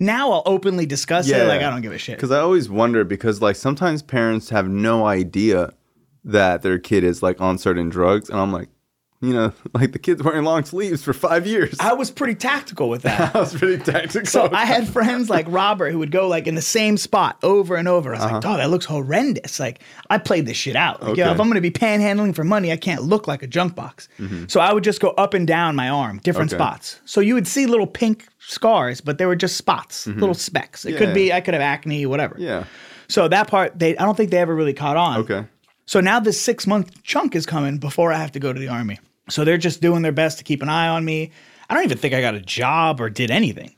Now I'll openly discuss it. Like I don't give a shit. Because I always wonder because like sometimes parents have no idea that their kid is like on certain drugs, and I'm like. You know, like the kids wearing long sleeves for 5 years. I was pretty tactical with that. So I had friends like Robert who would go like in the same spot over and over. I was like, dog, that looks horrendous. Like I played this shit out. Like, yo, if I'm going to be panhandling for money, I can't look like a junk box. Mm-hmm. So I would just go up and down my arm, different spots. So you would see little pink scars, but they were just spots, little specks. It could be, I could have acne, whatever. Yeah. So that part, I don't think they ever really caught on. Okay. So now this 6-month chunk is coming before I have to go to the Army. So they're just doing their best to keep an eye on me. I don't even think I got a job or did anything.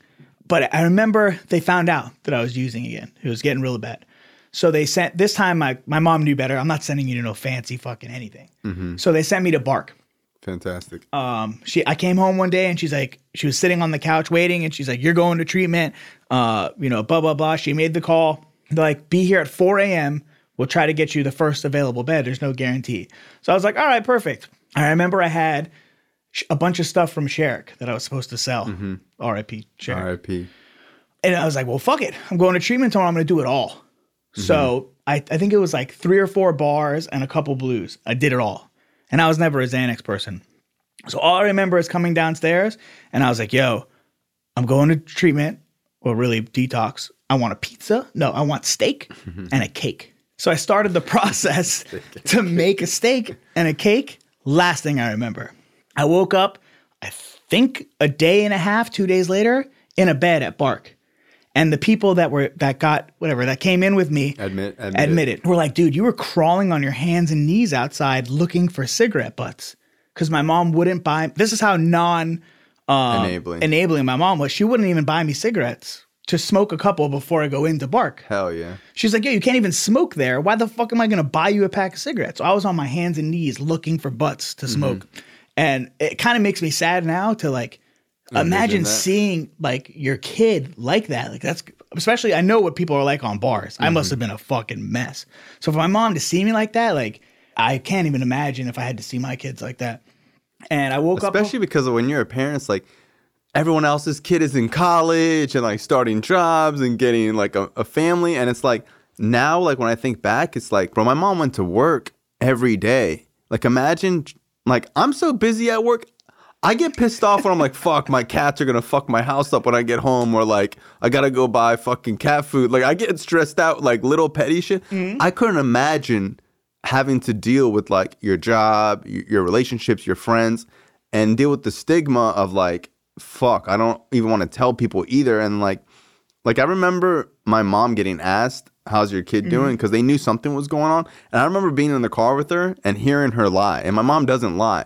But I remember they found out that I was using again. It was getting really bad. So they sent, this time my mom knew better. I'm not sending you to no fancy fucking anything. Mm-hmm. So they sent me to Bark. Fantastic. I came home one day and she's like, she was sitting on the couch waiting and she's like, you're going to treatment, blah, blah, blah. She made the call. They're like, be here at 4 a.m. We'll try to get you the first available bed. There's no guarantee. So I was like, all right, perfect. I remember I had a bunch of stuff from Sherrick that I was supposed to sell. Mm-hmm. R.I.P. Sherrick. R.I.P. And I was like, well, fuck it. I'm going to treatment tomorrow. I'm going to do it all. Mm-hmm. So I think it was like 3 or 4 bars and a couple blues. I did it all. And I was never a Xanax person. So all I remember is coming downstairs and I was like, yo, I'm going to treatment or really detox. I want a pizza. No, I want steak and a cake. So I started the process to make a steak and a cake. Last thing I remember. I woke up, I think a day and a half, 2 days later, in a bed at Bark. And the people that came in with me admitted. We're like, dude, you were crawling on your hands and knees outside looking for cigarette butts because my mom wouldn't buy. This is how non-enabling my mom was. She wouldn't even buy me cigarettes to smoke a couple before I go into Bark. Hell yeah. She's like, yeah, you can't even smoke there. Why the fuck am I going to buy you a pack of cigarettes? So I was on my hands and knees looking for butts to smoke. Mm-hmm. And it kind of makes me sad now to like imagine seeing like your kid like that. Like that's especially I know what people are like on bars. Mm-hmm. I must have been a fucking mess. So for my mom to see me like that, like I can't even imagine if I had to see my kids like that. And I woke up. Especially because when you're a parent, like everyone else's kid is in college and like starting jobs and getting like a family. And it's like now, like when I think back, it's like, bro, my mom went to work every day. Like imagine. Like, I'm so busy at work, I get pissed off when I'm like, fuck, my cats are going to fuck my house up when I get home. Or like, I got to go buy fucking cat food. Like, I get stressed out, like little petty shit. Mm-hmm. I couldn't imagine having to deal with like your job, your relationships, your friends, and deal with the stigma of like, fuck, I don't even want to tell people either. And like I remember my mom getting asked, how's your kid doing? Because they knew something was going on. And I remember being in the car with her and hearing her lie. And my mom doesn't lie.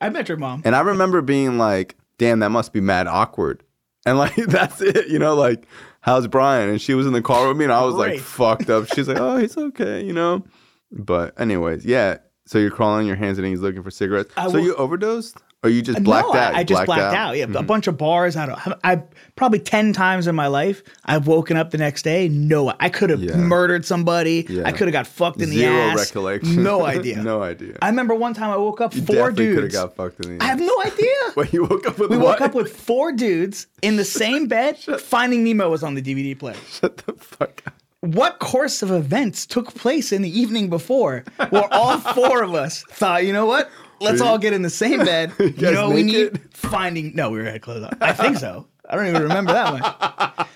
I met your mom. And I remember being like, damn, that must be mad awkward. And like, that's it. You know, like, how's Brian? And she was in the car with me and I was like fucked up. She's like, oh, he's okay, you know. But anyways, yeah. So you're crawling on your hands and knees looking for cigarettes. You overdosed? Or you just blacked out? I just blacked out. Yeah, a bunch of bars. I probably 10 times in my life, I've woken up the next day. No, I could have murdered somebody. Yeah. I could have got fucked in the ass. Zero recollection. No idea. No idea. I remember one time I woke up, 4 dudes. You could have got fucked in the ass. I have no idea. Wait, you woke up with what? We woke up with 4 dudes in the same bed. Finding Nemo was on the DVD player. Shut the fuck up. What course of events took place in the evening before where all 4 of us thought, you know what? Let's all get in the same bed. You know what we need? Finding... No, we were at close up. I think so. I don't even remember that one.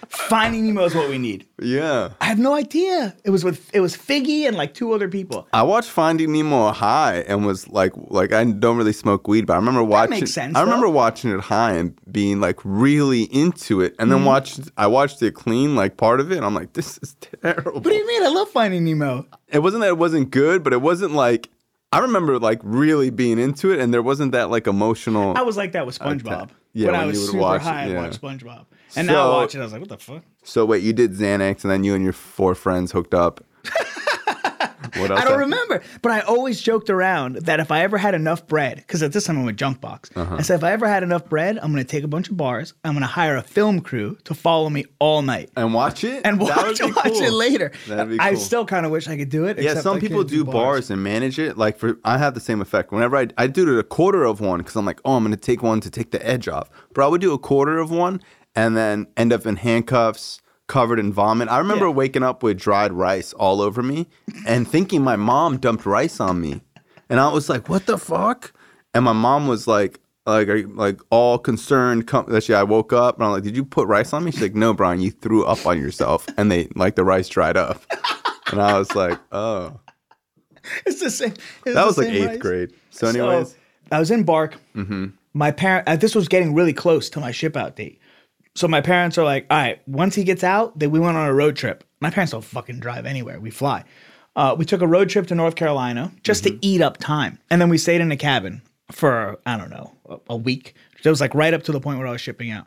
Finding Nemo is what we need. Yeah. I have no idea. It was Figgy and like 2 other people. I watched Finding Nemo high and was like I don't really smoke weed, but I remember watching... That makes sense, watching it high and being like really into it. And then I watched it clean, like part of it. And I'm like, this is terrible. What do you mean? I love Finding Nemo. It wasn't that it wasn't good, but it wasn't like... I remember like really being into it, and there wasn't that like emotional. I was like that with SpongeBob. Yeah, when I was super high, I watched SpongeBob, and now I watch it, I was like, "What the fuck?" So wait, you did Xanax, and then you and your 4 friends hooked up. What else? I don't remember, but I always joked around that if I ever had enough bread, because at this time I'm a junk box, I said, if I ever had enough bread, I'm going to take a bunch of bars, I'm going to hire a film crew to follow me all night. And watch it? And watch it later. That'd be cool. I still kind of wish I could do it. Yeah, some people do bars and manage it. Like I have the same effect. Whenever I do it a quarter of one, because I'm like, oh, I'm going to take one to take the edge off. But I would do a quarter of one and then end up in handcuffs. Covered in vomit. I remember waking up with dried rice all over me and thinking my mom dumped rice on me. And I was like, what the fuck? And my mom was like all concerned. I woke up and I'm like, did you put rice on me? She's like, no, Brian, you threw up on yourself. And the rice dried up. And I was like, oh. It's the same. That was like 8th grade. So anyways. So I was in Bark. Mm-hmm. My parents, this was getting really close to my ship out date. So my parents are like, all right, once he gets out, we went on a road trip. My parents don't fucking drive anywhere. We fly. We took a road trip to North Carolina just to eat up time. And then we stayed in a cabin for, I don't know, a week. It was like right up to the point where I was shipping out.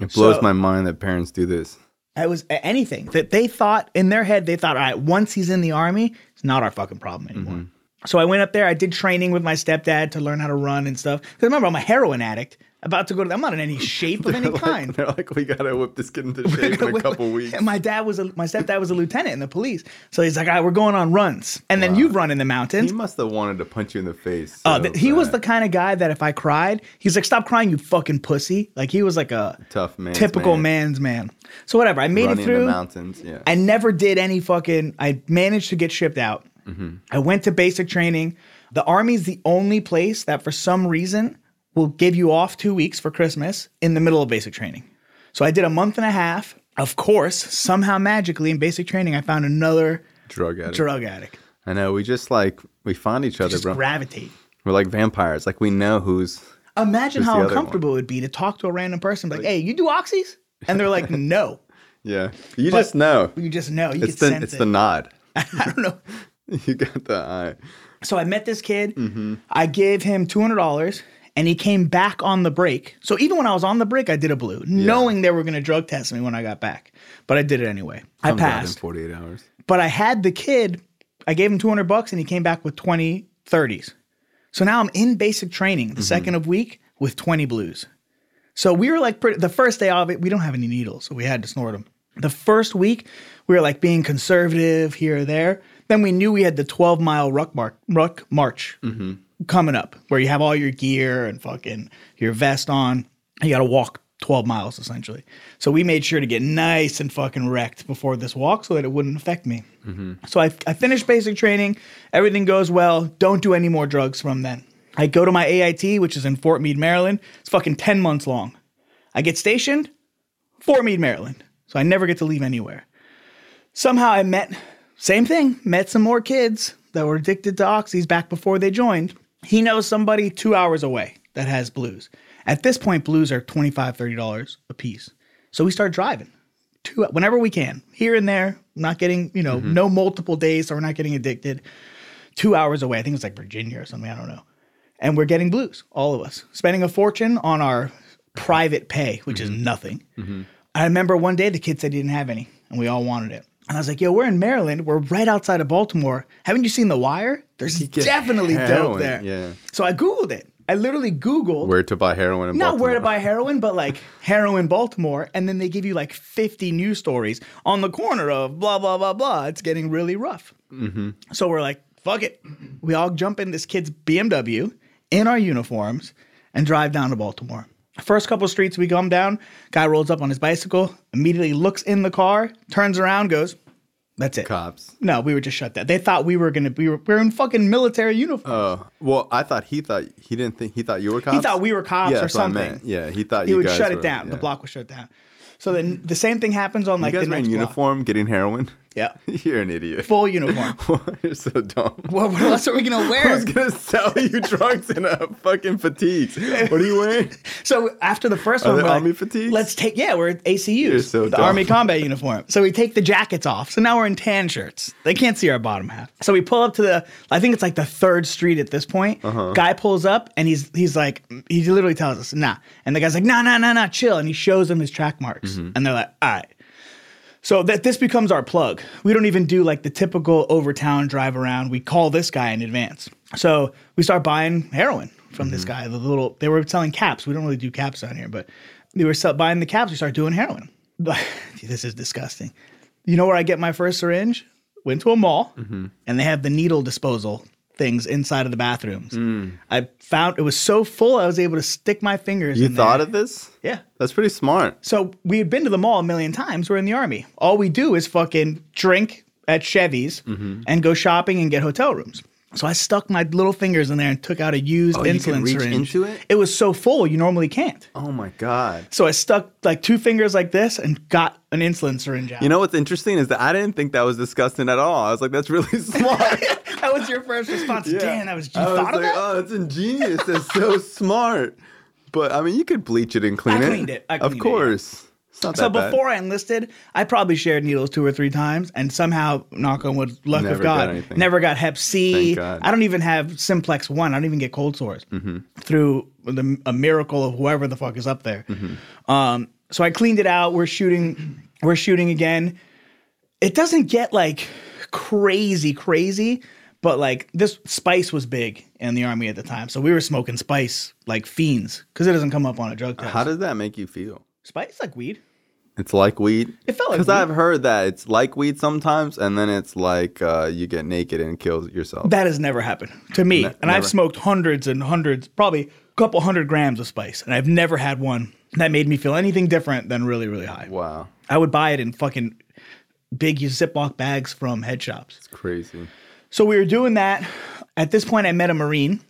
It blows my mind that parents do this. It was anything that they thought in their head. They thought, all right, once he's in the Army, it's not our fucking problem anymore. Mm-hmm. So I went up there. I did training with my stepdad to learn how to run and stuff. Because remember, I'm a heroin addict. About to go to – I'm not in any shape of any kind. They're like, we got to whip this kid into shape in a couple weeks. And my stepdad was a lieutenant in the police. So he's like, all right, we're going on runs. And then you've run in the mountains. He must have wanted to punch you in the face. He was the kind of guy that if I cried, he's like, stop crying, you fucking pussy. Like he was like a tough man's typical man's man. So whatever. I made it through. Running in the mountains, yeah. I never did any fucking – I managed to get shipped out. Mm-hmm. I went to basic training. The Army's the only place that for some reason – will give you off 2 weeks for Christmas in the middle of basic training. So I did a month and a half. Of course, somehow magically in basic training, I found another drug addict. I know. We just like, we find each other, bro. Gravitate. We're like vampires. Like we know who's. Imagine how uncomfortable it would be to talk to a random person. Like, hey, you do oxys? And they're like, no. Yeah. You just know. You just know. You can sense it. It's the nod. I don't know. You got the eye. So I met this kid. Mm-hmm. I gave him $200. And he came back on the break. So even when I was on the break, I did a blue, knowing they were going to drug test me when I got back. But I did it anyway. I passed. In 48 hours. But I had the kid. I gave him $200 and he came back with 20 30s. So now I'm in basic training the second of week with 20 blues. So we were like the first day of it, we don't have any needles. So we had to snort them. The first week, we were like being conservative here or there. Then we knew we had the 12-mile ruck march. Mm-hmm. Coming up, where you have all your gear and fucking your vest on. You got to walk 12 miles, essentially. So we made sure to get nice and fucking wrecked before this walk so that it wouldn't affect me. Mm-hmm. So I finished basic training. Everything goes well. Don't do any more drugs from then. I go to my AIT, which is in Fort Meade, Maryland. It's fucking 10 months long. I get stationed, Fort Meade, Maryland. So I never get to leave anywhere. Somehow I met some more kids that were addicted to oxys back before they joined. He knows somebody 2 hours away that has blues. At this point, blues are $25, $30 a piece. So we start driving whenever we can, here and there, not getting, no multiple days, so we're not getting addicted. 2 hours away. I think it's like Virginia or something. I don't know. And we're getting blues, all of us, spending a fortune on our private pay, which is nothing. Mm-hmm. I remember one day the kid said he didn't have any, and we all wanted it. And I was like, yo, we're in Maryland. We're right outside of Baltimore. Haven't you seen The Wire? There's definitely dope there. Yeah. So I Googled it. I literally Googled. Where to buy heroin in Baltimore. Not where to buy heroin, but like heroin Baltimore. And then they give you like 50 news stories on the corner of blah, blah, blah, blah. It's getting really rough. Mm-hmm. So we're like, fuck it. We all jump in this kid's BMW in our uniforms and drive down to Baltimore. First couple streets we come down, guy rolls up on his bicycle, immediately looks in the car, turns around, goes, that's it. Cops. No, we were just shut down. They thought we were going to be – we're in fucking military uniforms. Oh. Well, I thought you were cops? He thought we were cops or something. Yeah, he thought you guys were – He would shut it down. Yeah. The block was shut down. So then the same thing happens on like the next block. You guys were in uniform getting heroin? Yeah. You're an idiot. Full uniform. You're so dumb. What else are we going to wear? I was going to sell you drugs in a fucking fatigues. What are you wearing? So after the first one, we're like, Army fatigues? Let's take, we're ACUs. You're so dumb. The Army combat uniform. So we take the jackets off. So now we're in tan shirts. They can't see our bottom half. So we pull up to I think it's like the third street at this point. Uh-huh. Guy pulls up and he's like, he literally tells us, nah. And the guy's like, nah, chill. And he shows them his track marks. Mm-hmm. And they're like, all right. So that this becomes our plug. We don't even do like the typical Overtown drive around. We call this guy in advance. So we start buying heroin from this guy. They were selling caps. We don't really do caps down here, but they were buying the caps. We start doing heroin. This is disgusting. You know where I get my first syringe? Went to a mall, and they have the needle disposal things inside of the bathrooms. Mm. I found it was so full I was able to stick my fingers in there. You thought of this? Yeah. That's pretty smart. So we had been to the mall a million times. We're in the Army. All we do is fucking drink at Chevy's and go shopping and get hotel rooms. So I stuck my little fingers in there and took out a used insulin syringe. You can reach into it? It was so full you normally can't. Oh my God. So I stuck like two fingers like this and got an insulin syringe out. You know what's interesting is that I didn't think that was disgusting at all. I was like, that's really smart. That was your first response. Yeah. Dan, I was like, oh, that's ingenious. That's so smart. But, I mean, you could bleach it and clean it. I cleaned it. Of course. So before I enlisted, I probably shared needles 2 or 3 times, and somehow, knock on wood, luck of God, never got Hep C. I don't even have Simplex 1. I don't even get cold sores through a miracle of whoever the fuck is up there. So I cleaned it out. We're shooting again. It doesn't get like crazy, but like this spice was big in the Army at the time, so we were smoking spice like fiends because it doesn't come up on a drug test. How does that make you feel? Spice is like weed. It's like weed. It felt like weed. Because I've heard that it's like weed sometimes, and then it's like you get naked and kill yourself. That has never happened to me. And I've smoked hundreds and hundreds, probably a couple 100 grams of spice, and I've never had one that made me feel anything different than really, really high. Wow. I would buy it in fucking big Ziploc bags from head shops. It's crazy. So we were doing that. At this point, I met a Marine.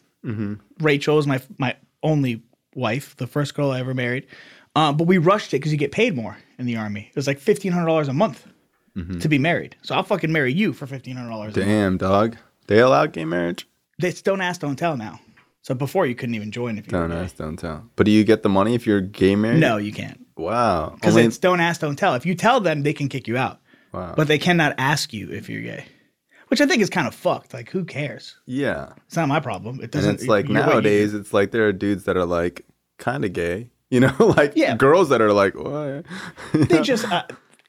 Rachel was my only wife, the first girl I ever married. But we rushed it because you get paid more in the Army. It was like $1,500 a month to be married. So I'll fucking marry you for $1,500 a month. Damn, dog. They allow gay marriage? It's don't ask, don't tell now. So before you couldn't even join if you don't ask, don't tell. But do you get the money if you're gay married? No, you can't. Wow. Because it's don't ask, don't tell. If you tell them, they can kick you out. Wow. But they cannot ask you if you're gay. Which I think is kind of fucked. Like, who cares? Yeah. It's not my problem. It doesn't. And it's like nowadays, it's like there are dudes that are like kind of gay. You know, like girls that are like, what? They just,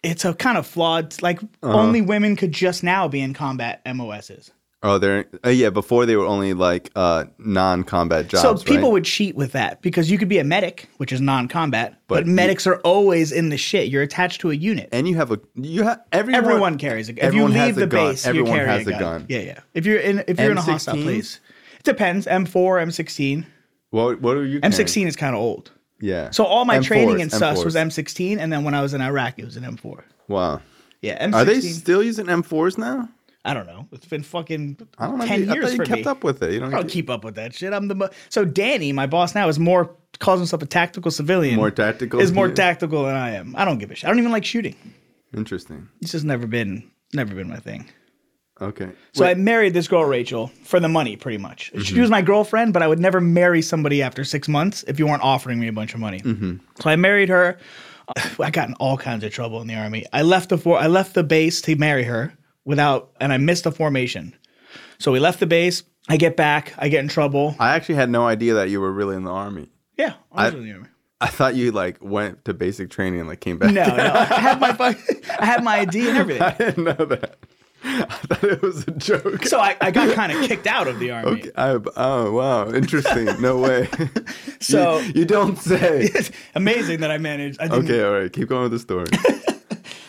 it's a kind of flawed, like only women could just now be in combat MOSs. Oh, they're, before they were only like non-combat jobs, so people would cheat with that because you could be a medic, which is non-combat, but medics are always in the shit. You're attached to a unit. And you have everyone carries a gun. If you leave the base, you carry a gun. Yeah. If you're in a hostile place. It depends, M4, M16. What are you carrying? M16 is kind of old. Yeah. So all my training in SUS was M16, and then when I was in Iraq, it was an M4. Wow. Yeah, M16. Are they still using M4s now? I don't know. It's been fucking 10 years for me. I kept up with it. I don't keep up with that shit. So Danny, my boss now, calls himself a tactical civilian. More tactical? Is more tactical than I am. I don't give a shit. I don't even like shooting. Interesting. It's just never been my thing. Okay. So I married this girl, Rachel, for the money, pretty much. She was my girlfriend, but I would never marry somebody after 6 months if you weren't offering me a bunch of money. So I married her. I got in all kinds of trouble in the Army. I left the base to marry her and I missed the formation. So we left the base. I get back. I get in trouble. I actually had no idea that you were really in the Army. Yeah, I was in the Army. I thought you went to basic training and came back. No, I had my ID and everything. I didn't know that. I thought it was a joke. So I got kind of kicked out of the Army. Okay. Oh, wow. Interesting. No way. So you don't say. It's amazing that I managed. Okay, all right. Keep going with the story.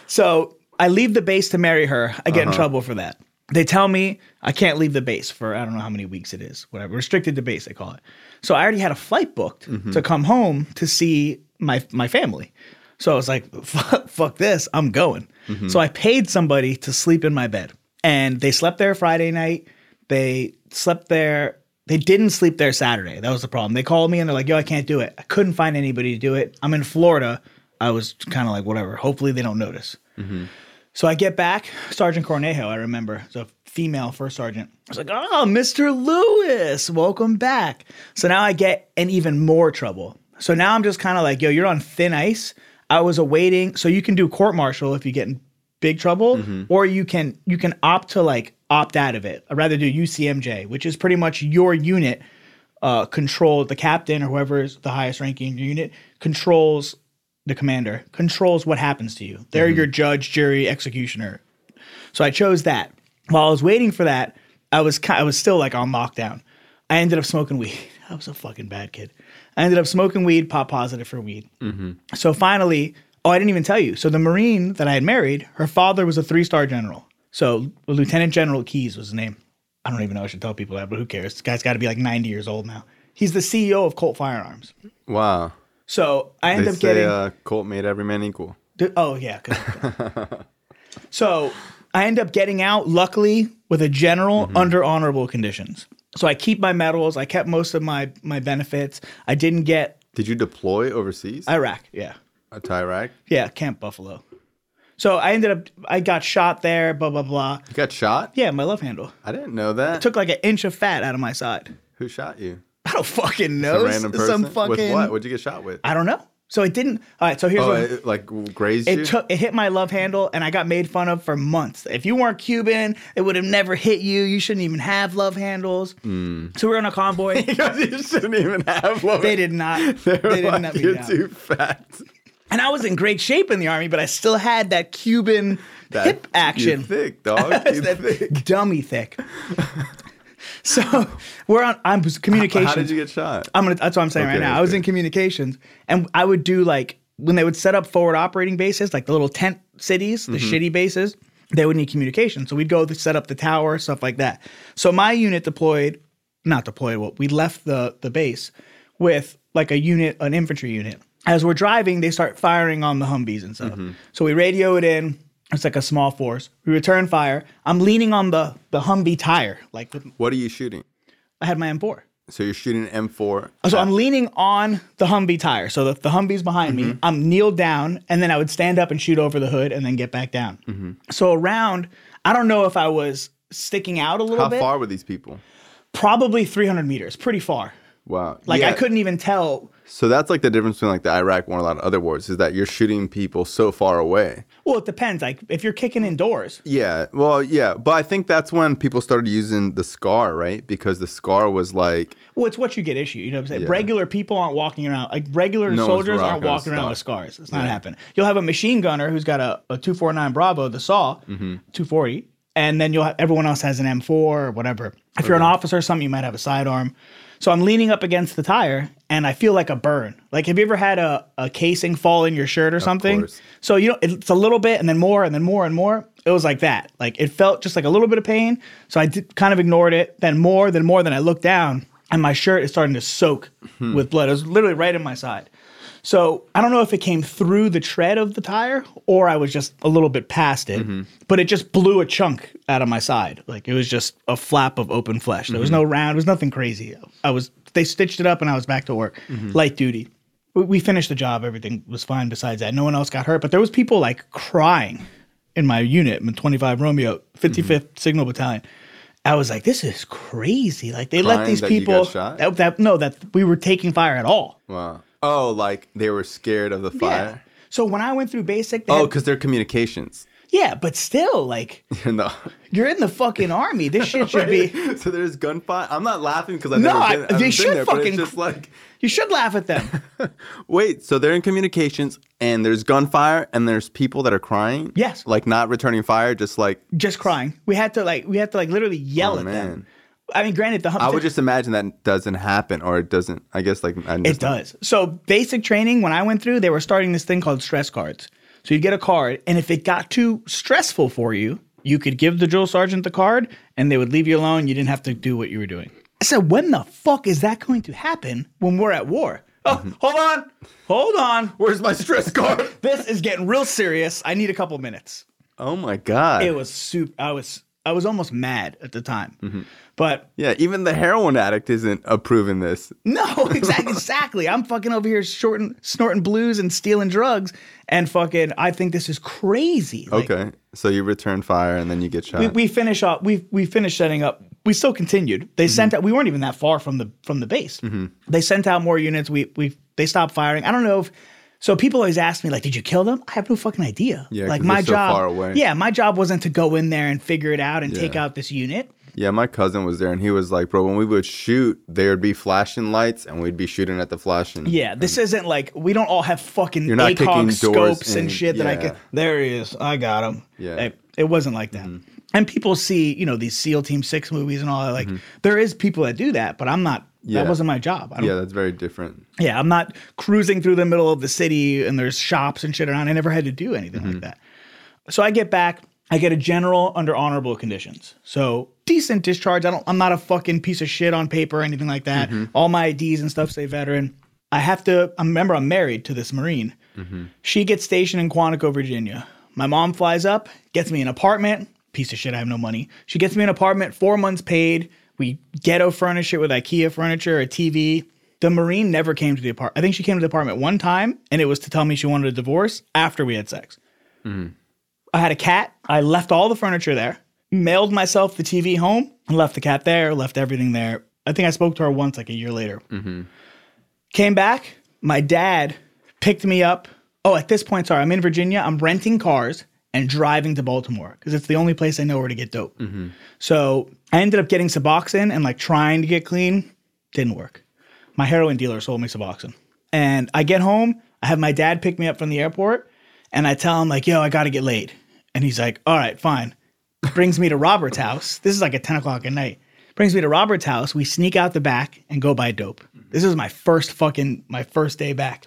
So I leave the base to marry her. I get in trouble for that. They tell me I can't leave the base for I don't know how many weeks it is. Whatever. Restricted to base, they call it. So I already had a flight booked to come home to see my family. So I was like, fuck this, I'm going. So I paid somebody to sleep in my bed. And they slept there Friday night. They slept there. They didn't sleep there Saturday. That was the problem. They called me and they're like, yo, I can't do it. I couldn't find anybody to do it. I'm in Florida. I was kind of like, whatever. Hopefully they don't notice. So I get back. Sergeant Cornejo, I remember. It's a female first sergeant. I was like, oh, Mr. Lewis, welcome back. So now I get in even more trouble. So now I'm just kind of like, yo, you're on thin ice. I was awaiting, so you can do court-martial if you get in big trouble, or you can opt to opt out of it. I'd rather do UCMJ, which is pretty much your unit controlled, the captain or whoever is the highest ranking in your unit controls the commander, controls what happens to you. They're your judge, jury, executioner. So I chose that. While I was waiting for that, I was still on lockdown. I ended up smoking weed. I was a fucking bad kid. I ended up smoking weed, pop positive for weed. So finally, I didn't even tell you. So the Marine that I had married, her father was a 3-star general. So Lieutenant General Keys was his name. I don't even know I should tell people that, but who cares? This guy's got to be 90 years old now. He's the CEO of Colt Firearms. Wow. So I ended up getting... They say Colt made every man equal. Oh, yeah. So I end up getting out, luckily, with a general under honorable conditions. So I keep my medals. I kept most of my benefits. I didn't get... Did you deploy overseas? Iraq, yeah. To Iraq? Yeah, Camp Buffalo. So I ended up... I got shot there, blah, blah, blah. You got shot? Yeah, my love handle. I didn't know that. It took an inch of fat out of my side. Who shot you? I don't fucking know. Some random person? With what? What'd you get shot with? I don't know. So it didn't. All right. So here's what it, like grazed it you? It hit my love handle, and I got made fun of for months. If you weren't Cuban, it would have never hit you. You shouldn't even have love handles. Mm. So we were on a convoy. You shouldn't even have love. They did not. They didn't let me down. You're too fat. And I was in great shape in the Army, but I still had that Cuban hip action. You're thick, dog. You're thick. Dummy thick. So we're on. I'm communications. How did you get shot? That's what I'm saying right now. I was in communications, and I would do like when they would set up forward operating bases, like the little tent cities, the shitty bases. They would need communication, so we'd go to set up the tower, stuff like that. So my unit we left the base with like an infantry unit. As we're driving, they start firing on the Humvees and stuff. Mm-hmm. So we radio it in. It's like a small force. We return fire. I'm leaning on the Humvee tire. Like, what are you shooting? I had my M4. So you're shooting an M4. So I'm leaning on the Humvee tire. So the Humvee's behind me. I'm kneeled down, and then I would stand up and shoot over the hood and then get back down. Mm-hmm. So around, I don't know if I was sticking out a little bit. How far were these people? Probably 300 meters. Pretty far. Wow. Like, yeah. I couldn't even tell. So that's like the difference between like the Iraq war and a lot of other wars is that you're shooting people so far away. Well, it depends. Like if you're kicking indoors. Yeah. Well, yeah. But I think that's when people started using the SCAR, right? Because the SCAR was like. Well, it's what you get issued. You know what I'm saying? Yeah. Regular people aren't walking around. Like regular soldiers aren't walking around with SCARs. It's not happening. You'll have a machine gunner who's got a 249 Bravo, the SAW, 240. And then everyone else has an M4 or whatever. If you're an officer or something, you might have a sidearm. So I'm leaning up against the tire, and I feel like a burn. Like, have you ever had a casing fall in your shirt or something? Of course. So, you know, it's a little bit, and then more, and then more, and more. It was like that. Like, it felt just like a little bit of pain. So I kind of ignored it. Then more, then more. Then I looked down, and my shirt is starting to soak with blood. It was literally right in my side. So I don't know if it came through the tread of the tire, or I was just a little bit past it. Mm-hmm. But it just blew a chunk out of my side. Like, it was just a flap of open flesh. There was no round. It was nothing crazy. They stitched it up, and I was back to work. Mm-hmm. Light duty. We finished the job. Everything was fine besides that. No one else got hurt. But there was people, like, crying in my unit, in 25 Romeo, 55th Signal Battalion. I was like, this is crazy. Like, they let these people. You got shot? That we were taking fire at all. Wow. Oh, like they were scared of the fire? Yeah. So when I went through basic... because they're communications. Yeah, but still, like, you're in the fucking Army. This shit should be... So there's gunfire? I'm not laughing because you should laugh at them. Wait, so they're in communications and there's gunfire and there's people that are crying? Yes. Like not returning fire, just like... Just crying. We had to literally yell at them. I mean, granted, I would just imagine that doesn't happen, or it doesn't. I guess like it does. So basic training, when I went through, they were starting this thing called stress cards. So you get a card, and if it got too stressful for you, you could give the drill sergeant the card, and they would leave you alone. You didn't have to do what you were doing. I said, when the fuck is that going to happen when we're at war? Oh, hold on. Where's my stress card? This is getting real serious. I need a couple minutes. Oh my god, it was super. I was almost mad at the time. Mm-hmm. But yeah, even the heroin addict isn't approving this. No, exactly. I'm fucking over here snorting blues and stealing drugs and fucking I think this is crazy. Like, okay. So you return fire and then you get shot. We finish setting up. We still continued. They sent out, we weren't even that far from the base. Mm-hmm. They sent out more units. They stopped firing. I don't know if So people always ask me, like, did you kill them? I have no fucking idea. Yeah, like my job, so far away. Yeah, my job wasn't to go in there and figure it out and take out this unit. Yeah, my cousin was there, and he was like, bro, when we would shoot, there would be flashing lights, and we'd be shooting at the flashing. Yeah, this isn't like, we don't all have fucking ACOG scopes and shit that I can, there he is, I got him. Yeah. It wasn't like that. Mm-hmm. And people see, you know, these SEAL Team 6 movies and all that, like, there is people that do that, but I'm not. Yeah. That wasn't my job. Yeah, that's very different. Yeah, I'm not cruising through the middle of the city and there's shops and shit around. I never had to do anything like that. So I get back. I get a general under honorable conditions. So decent discharge. I'm not a fucking piece of shit on paper or anything like that. Mm-hmm. All my IDs and stuff say veteran. I'm married to this Marine. Mm-hmm. She gets stationed in Quantico, Virginia. My mom flies up, gets me an apartment. Piece of shit, I have no money. She gets me an apartment, 4 months paid. We ghetto furnish it with IKEA furniture, a TV. The Marine never came to the apartment. I think she came to the apartment one time, and it was to tell me she wanted a divorce after we had sex. Mm. I had a cat. I left all the furniture there, mailed myself the TV home, and left the cat there, left everything there. I think I spoke to her once, like a year later. Mm-hmm. Came back. My dad picked me up. Oh, at this point, sorry, I'm in Virginia. I'm renting cars and driving to Baltimore because it's the only place I know where to get dope. Mm-hmm. So I ended up getting Suboxone and like trying to get clean. Didn't work. My heroin dealer sold me Suboxone. And I get home. I have my dad pick me up from the airport and I tell him like, yo, I got to get laid. And he's like, all right, fine. Brings me to Robert's house. This is like at 10 o'clock at night. Brings me to Robert's house. We sneak out the back and go buy dope. This is my first day back.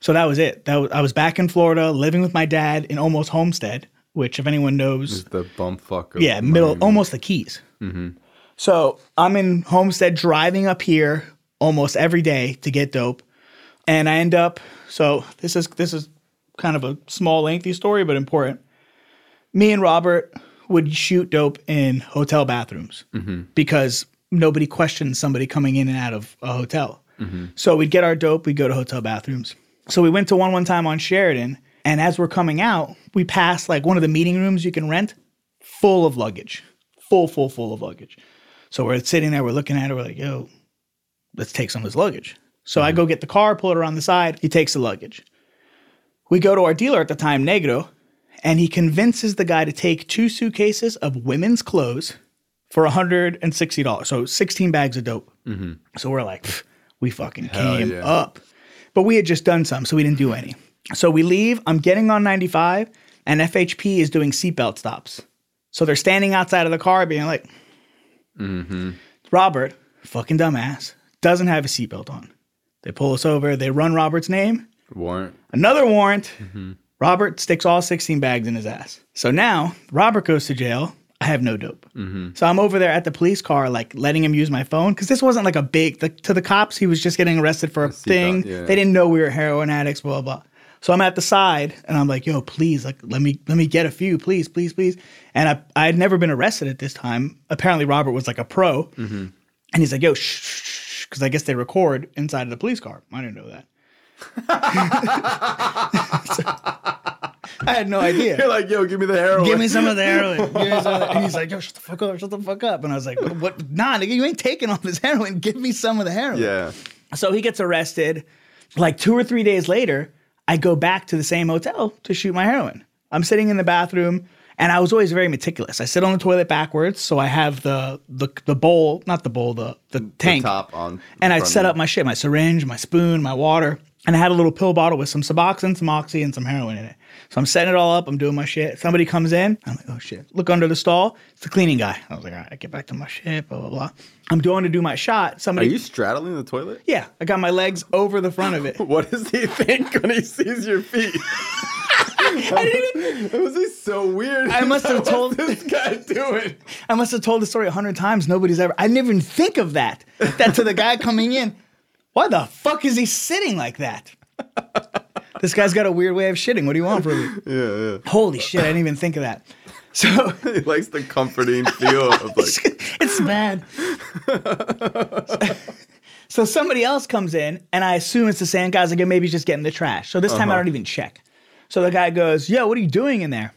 So that was it. I was back in Florida living with my dad in almost Homestead, which if anyone knows. Is the bumfuck of middle, almost the Keys. Mm-hmm. So I'm in Homestead driving up here almost every day to get dope. And I end up, so this is kind of a small, lengthy story, but important. Me and Robert would shoot dope in hotel bathrooms because nobody questions somebody coming in and out of a hotel. Mm-hmm. So we'd get our dope, we'd go to hotel bathrooms. So we went to one time on Sheridan, and as we're coming out, we passed like one of the meeting rooms you can rent, full of luggage, full of luggage. So we're sitting there, we're looking at it, we're like, yo, let's take some of this luggage. So I go get the car, pull it around the side. He takes the luggage. We go to our dealer at the time, Negro, and he convinces the guy to take 2 suitcases of women's clothes for $160. So 16 bags of dope. Mm-hmm. So we're like, we fucking came up. But we had just done some, so we didn't do any. So we leave. I'm getting on 95, and FHP is doing seatbelt stops. So they're standing outside of the car being like, Robert, fucking dumbass, doesn't have his seatbelt on. They pull us over. They run Robert's name. Warrant. Another warrant. Mm-hmm. Robert sticks all 16 bags in his ass. So now Robert goes to jail. I have no dope. Mm-hmm. So I'm over there at the police car, like letting him use my phone. Because this wasn't like a big, like, to the cops, he was just getting arrested for a thing. Yeah. They didn't know we were heroin addicts, blah, blah, blah. So I'm at the side and I'm like, yo, please, like, let me get a few, please, please, please. And I had never been arrested at this time. Apparently Robert was like a pro. Mm-hmm. And he's like, yo, shh, because I guess they record inside of the police car. I didn't know that. So, I had no idea. You're like, yo, give me the heroin. Give me some of the heroin. And he's like, yo, shut the fuck up, shut the fuck up. And I was like, what? Nah, nigga, you ain't taking all this heroin. Give me some of the heroin. Yeah. So he gets arrested. Like 2 or 3 days later, I go back to the same hotel to shoot my heroin. I'm sitting in the bathroom, and I was always very meticulous. I sit on the toilet backwards, so I have the bowl, not the bowl, the tank. The top on. And I set up my shit, my syringe, my spoon, my water. And I had a little pill bottle with some Suboxone, some Oxy, and some heroin in it. So I'm setting it all up. I'm doing my shit. Somebody comes in. I'm like, oh, shit. Look under the stall. It's the cleaning guy. I was like, all right, I get back to my shit, blah, blah, blah. I'm going to do my shot. Somebody. Are you straddling the toilet? Yeah. I got my legs over the front of it. What does he think when he sees your feet? It was just so weird. I must have told this guy doing. I must have told the story 100 times. Nobody's ever. I didn't even think of that. That to the guy coming in. Why the fuck is he sitting like that? This guy's got a weird way of shitting. What do you want from me? Yeah, yeah. Holy shit, I didn't even think of that. So he likes the comforting feel of like it's bad. So somebody else comes in, and I assume it's the same guy's like, maybe he's just getting the trash. So this time I don't even check. So the guy goes, yo, what are you doing in there?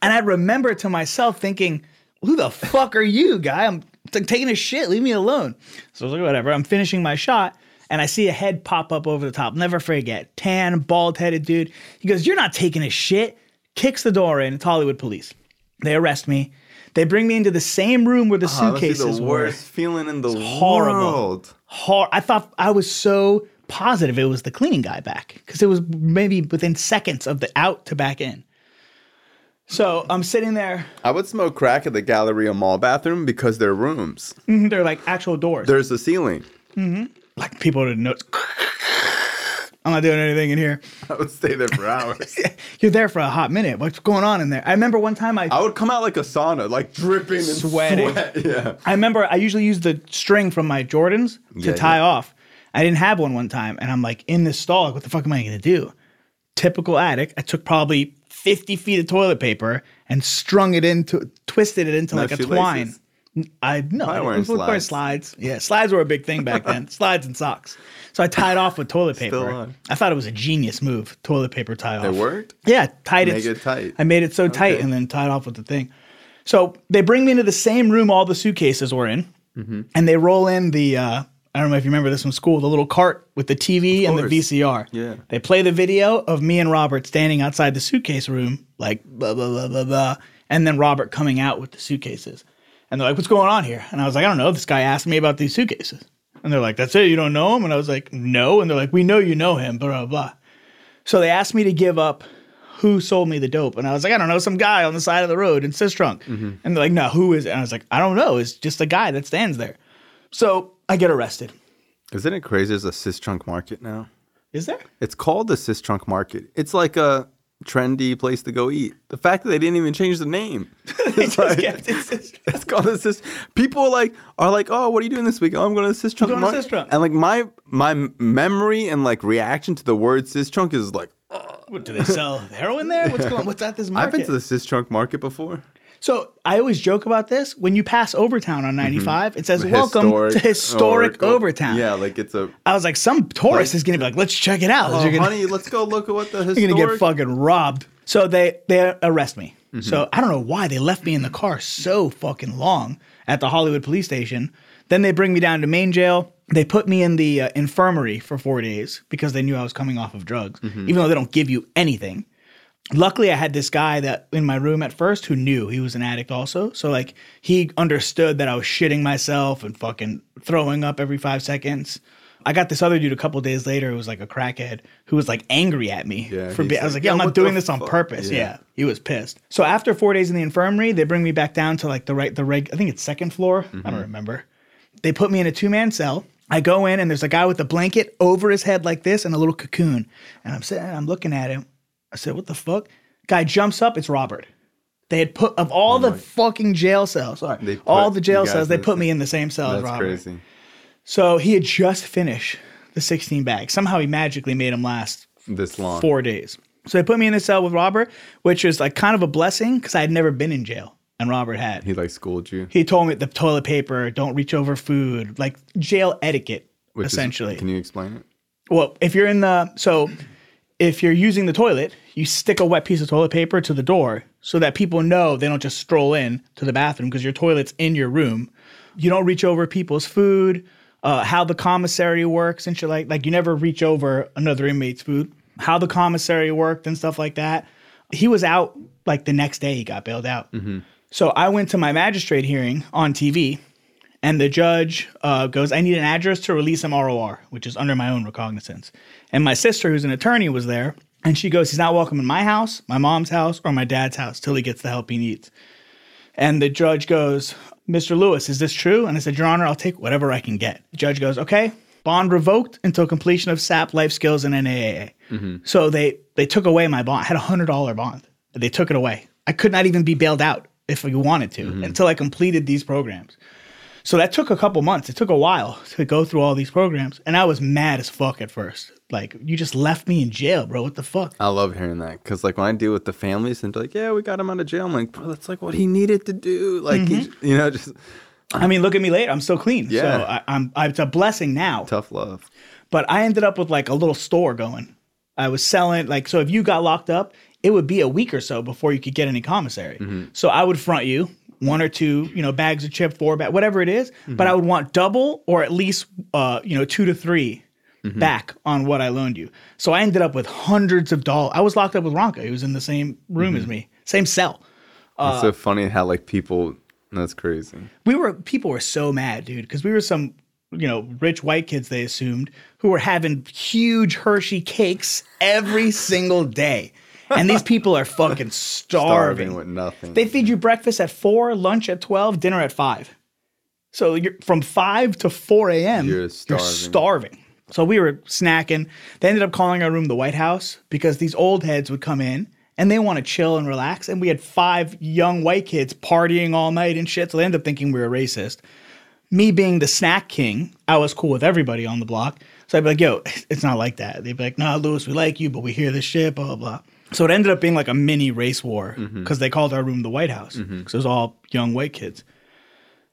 And I remember to myself thinking, who the fuck are you, guy? I'm taking a shit, leave me alone. So I was like, whatever. I'm finishing my shot. And I see a head pop up over the top. Never forget. Tan, bald-headed dude. He goes, you're not taking a shit. Kicks the door in. It's Hollywood police. They arrest me. They bring me into the same room where the suitcases were. Worst feeling in the world. Horrible. I thought I was so positive it was the cleaning guy back. Because it was maybe within seconds of the out to back in. So I'm sitting there. I would smoke crack at the Galleria Mall bathroom because they're rooms. Mm-hmm, they're like actual doors. There's a ceiling. Mm-hmm. Like people didn't know. I'm not doing anything in here. I would stay there for hours. You're there for a hot minute. What's going on in there? I remember one time I would come out like a sauna, like dripping and sweat. Yeah. I remember I usually use the string from my Jordans to tie off. I didn't have one time. And I'm like in this stall. Like, what the fuck am I going to do? Typical addict. I took probably 50 feet of toilet paper and twisted it into no, like a twine. Laces. I wear slides. Yeah, slides were a big thing back then. Slides and socks. So I tied off with toilet paper. Still on. I thought it was a genius move, toilet paper tie off. It worked? Yeah, tied it. Make it tight. I made it so tight and then tied off with the thing. So they bring me into the same room all the suitcases were in, and they roll in the I don't know if you remember this from school, the little cart with the TV and the VCR. Yeah. They play the video of me and Robert standing outside the suitcase room, like, blah, blah, blah, blah, blah, and then Robert coming out with the suitcases. And they're like, what's going on here? And I was like, I don't know. This guy asked me about these suitcases. And they're like, that's it? You don't know him? And I was like, no. And they're like, we know you know him, blah, blah, blah. So they asked me to give up who sold me the dope. And I was like, I don't know, some guy on the side of the road in Sistrunk. Mm-hmm. And they're like, no, who is it? And I was like, I don't know. It's just a guy that stands there. So I get arrested. Isn't it crazy there's a Sistrunk market now? Is there? It's called the Sistrunk market. It's like a trendy place to go eat. The fact that they didn't even change the name. It's like, it's called the Sistrunk. People are like, oh, what are you doing this week? Oh, I'm going to the Sistrunk market. And like my memory and like reaction to the word Sistrunk is like, oh. What, do they sell heroin there? What's going on? What's at this market? I've been to the Sistrunk market before. So I always joke about this. When you pass Overtown on 95, It says, welcome to historic Overtown. Yeah, like it's a... I was like, some tourist is going to be like, let's check it out. Oh, honey, let's go look at what the historic... You're going to get fucking robbed. So they arrest me. Mm-hmm. So I don't know why they left me in the car so fucking long at the Hollywood police station. Then they bring me down to main jail. They put me in the infirmary for 4 days because they knew I was coming off of drugs, even though they don't give you anything. Luckily, I had this guy that in my room at first who knew he was an addict also. So, like, he understood that I was shitting myself and fucking throwing up every 5 seconds. I got this other dude a couple days later who was, like, a crackhead who was, like, angry at me. Yeah, I was like, yeah, I'm not doing this on purpose. Yeah. He was pissed. So, after 4 days in the infirmary, they bring me back down to, like, I think it's second floor. Mm-hmm. I don't remember. They put me in a two-man cell. I go in and there's a guy with a blanket over his head like this and a little cocoon. And I'm sitting, I'm looking at him. I said, what the fuck? Guy jumps up. It's Robert. They had put, of all the fucking jail cells, all the jail cells, they put me in the same cell as Robert. That's crazy. So he had just finished the 16 bags. Somehow he magically made him last this long. 4 days. So they put me in a cell with Robert, which is like kind of a blessing because I had never been in jail. And Robert had. He like schooled you. He told me the toilet paper, don't reach over food, like jail etiquette, essentially. Can you explain it? Well, if you're using the toilet, you stick a wet piece of toilet paper to the door so that people know they don't just stroll in to the bathroom because your toilet's in your room. You don't reach over people's food, how the commissary works and shit like you never reach over another inmate's food, how the commissary worked and stuff like that. He was out like the next day he got bailed out. Mm-hmm. So I went to my magistrate hearing on TV, and the judge goes, I need an address to release him ROR, which is under my own recognizance. And my sister, who's an attorney, was there, and she goes, he's not welcome in my house, my mom's house, or my dad's house till he gets the help he needs. And the judge goes, Mr. Lewis, is this true? And I said, Your Honor, I'll take whatever I can get. The judge goes, okay, bond revoked until completion of SAP, life skills, and NAAA. Mm-hmm. So they took away my bond. I had a $100 bond. They took it away. I could not even be bailed out if we wanted to, until I completed these programs. So that took a couple months. It took a while to go through all these programs. And I was mad as fuck at first. Like, you just left me in jail, bro. What the fuck? I love hearing that. Because, like, when I deal with the families and they're like, yeah, we got him out of jail. I'm like, bro, that's, like, what he needed to do. Like, he, you know, just... I mean, look at me later. I'm still clean. Yeah. So it's a blessing now. Tough love. But I ended up with, like, a little store going. I was selling, like, so if you got locked up, it would be a week or so before you could get any commissary. Mm-hmm. So I would front you one or two, bags of chip, whatever it is. Mm-hmm. But I would want double or at least, 2 to 3 back on what I loaned you. So I ended up with hundreds of dollars. I was locked up with Ronka. He was in the same room as me, same cell. It's so funny how like people, that's crazy. People were so mad, dude, because we were some... rich white kids, they assumed, who were having huge Hershey cakes every single day. And these people are fucking starving. Starving with nothing. They feed you breakfast at 4, lunch at 12, dinner at 5. So you're, from 5 to 4 a.m., you're starving. So we were snacking. They ended up calling our room the White House because these old heads would come in and they want to chill and relax. And we had 5 young white kids partying all night and shit. So they ended up thinking we were racist. Me being the snack king, I was cool with everybody on the block. So I'd be like, yo, it's not like that. They'd be like, nah, Lewis, we like you, but we hear this shit, blah, blah, blah. So it ended up being like a mini race war because they called our room the White House because it was all young white kids.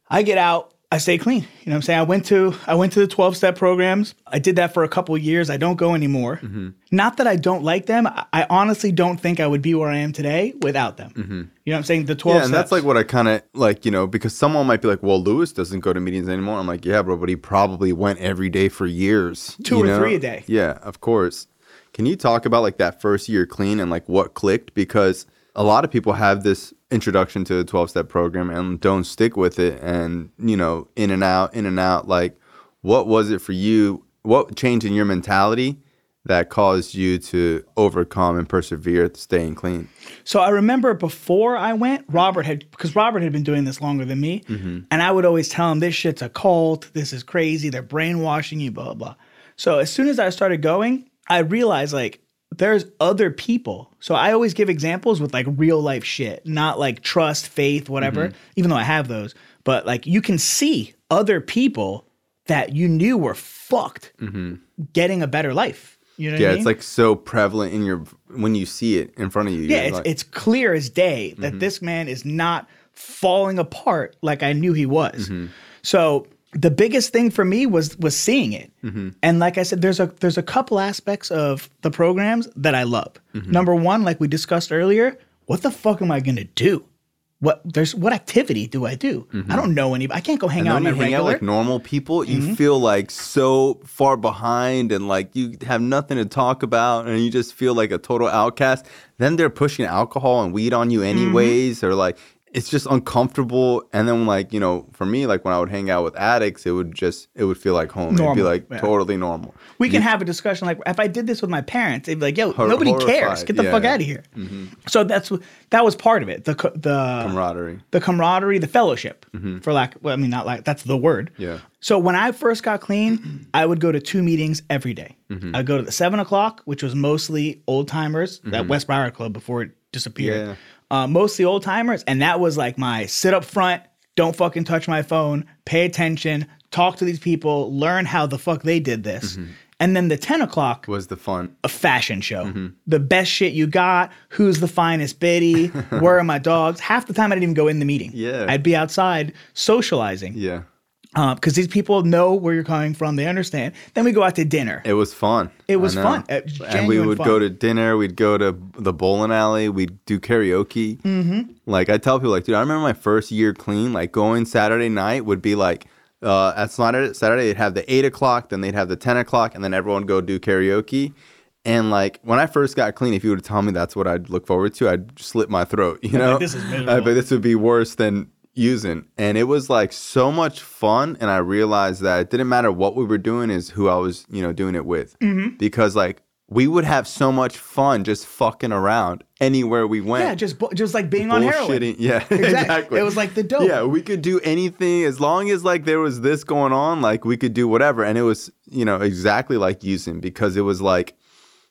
I get out. I stay clean. You know what I'm saying? I went to the 12-step programs. I did that for a couple of years. I don't go anymore. Mm-hmm. Not that I don't like them. I honestly don't think I would be where I am today without them. Mm-hmm. You know what I'm saying? The 12 steps. Yeah, and that's like what I kind of like, you know, because someone might be like, well, Lewis doesn't go to meetings anymore. I'm like, yeah, bro, but he probably went every day for years. Two or three a day. Yeah, of course. Can you talk about like that first year clean and like what clicked? Because a lot of people have this introduction to the 12-step program and don't stick with it, and you know, in and out. Like, what was it for you? What changed in your mentality that caused you to overcome and persevere staying clean? So I remember before I went, Robert had been doing this longer than me, mm-hmm. and I would always tell him, this shit's a cult, this is crazy, they're brainwashing you, blah, blah. So as soon as I started going, I realized like there's other people. So I always give examples with like real life shit, not like trust, faith, whatever, mm-hmm. even though I have those. But like you can see other people that you knew were fucked mm-hmm. getting a better life. You know what I mean? Yeah, it's like so prevalent in your when you see it in front of you. Yeah, it's clear as day that mm-hmm. this man is not falling apart like I knew he was. Mm-hmm. So the biggest thing for me was seeing it. Mm-hmm. And like I said, there's a couple aspects of the programs that I love. Mm-hmm. Number one, like we discussed earlier, what the fuck am I going to do? What activity do I do? Mm-hmm. I don't know anybody. I can't go hang out with my regular. Like normal people, mm-hmm. you feel like so far behind and like you have nothing to talk about and you just feel like a total outcast. Then they're pushing alcohol and weed on you anyways mm-hmm. or like it's just uncomfortable. And then like, you know, for me, like when I would hang out with addicts, it would feel like home. Normal. It'd be like totally normal. We can have a discussion. Like if I did this with my parents, they'd be like, yo, nobody cares. Get the fuck out of here. Mm-hmm. So that was part of it. The camaraderie. The camaraderie, the fellowship mm-hmm. That's the word. Yeah. So when I first got clean, I would go to 2 meetings every day. Mm-hmm. I'd go to the 7:00, which was mostly old timers, mm-hmm. that West Broward Club before it disappeared. Yeah. Mostly old timers, and that was like my sit up front, don't fucking touch my phone, pay attention, talk to these people, learn how the fuck they did this. Mm-hmm. And then the 10:00 was the fun. A fashion show. Mm-hmm. The best shit you got, who's the finest biddy, where are my dogs? Half the time I didn't even go in the meeting. Yeah. I'd be outside socializing. Yeah. Because these people know where you're coming from. They understand. Then we go out to dinner. It was fun. It was fun. And we would go to dinner. We'd go to the bowling alley. We'd do karaoke. Mm-hmm. Like, I tell people, like, dude, I remember my first year clean. Like, going Saturday night would be like, at Saturday, they'd have the 8:00. Then they'd have the 10:00. And then everyone go do karaoke. And, like, when I first got clean, if you would have told me that's what I'd look forward to, I'd slit my throat, you know? Like, this is miserable. But this would be worse than using. And it was like so much fun, and I realized that it didn't matter what we were doing, is who I was, you know, doing it with, mm-hmm. because like we would have so much fun just fucking around anywhere we went. Yeah, just like being on heroin. Yeah, exactly. It was like the dope. Yeah, we could do anything as long as like there was this going on, like we could do whatever. And it was, you know, exactly like using, because it was like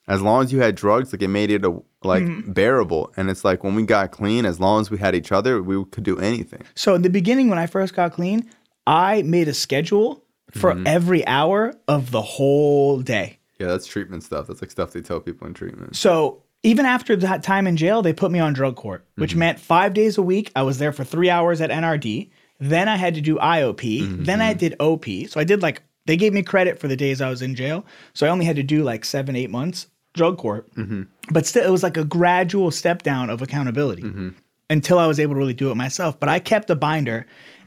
as long as you had drugs, like it made it like mm-hmm. bearable. And it's like when we got clean, as long as we had each other, we could do anything. So in the beginning, when I first got clean, I made a schedule for mm-hmm. every hour of the whole day. Yeah, that's treatment stuff. That's like stuff they tell people in treatment. So even after that time in jail, they put me on drug court, which mm-hmm. meant 5 days a week. I was there for 3 hours at NRD. Then I had to do IOP. Mm-hmm. Then I did OP. So I did like, they gave me credit for the days I was in jail. So I only had to do like 7-8 months. Drug court, mm-hmm. but still it was like a gradual step down of accountability mm-hmm. until I was able to really do it myself. But I kept a binder,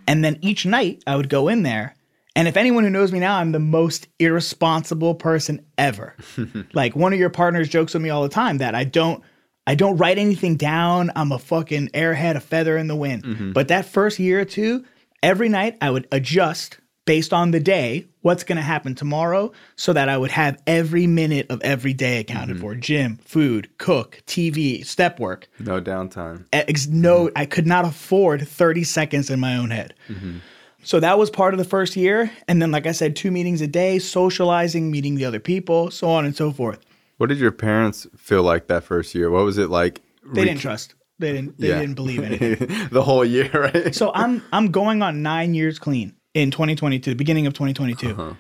and then each night I would go in there, and if anyone who knows me now, I'm the most irresponsible person ever. Like one of your partners jokes with me all the time that I don't write anything down. I'm a fucking airhead, a feather in the wind. Mm-hmm. But that first year or two, every night I would adjust based on the day, what's going to happen tomorrow, so that I would have every minute of every day accounted mm-hmm. for. Gym, food, cook, TV, step work. No downtime. No, mm-hmm. I could not afford 30 seconds in my own head. Mm-hmm. So that was part of the first year. And then, like I said, 2 meetings a day, socializing, meeting the other people, so on and so forth. What did your parents feel like that first year? What was it like? They didn't trust. They didn't believe anything. The whole year, right? So I'm going on 9 years clean. In 2022, the beginning of 2022, uh-huh.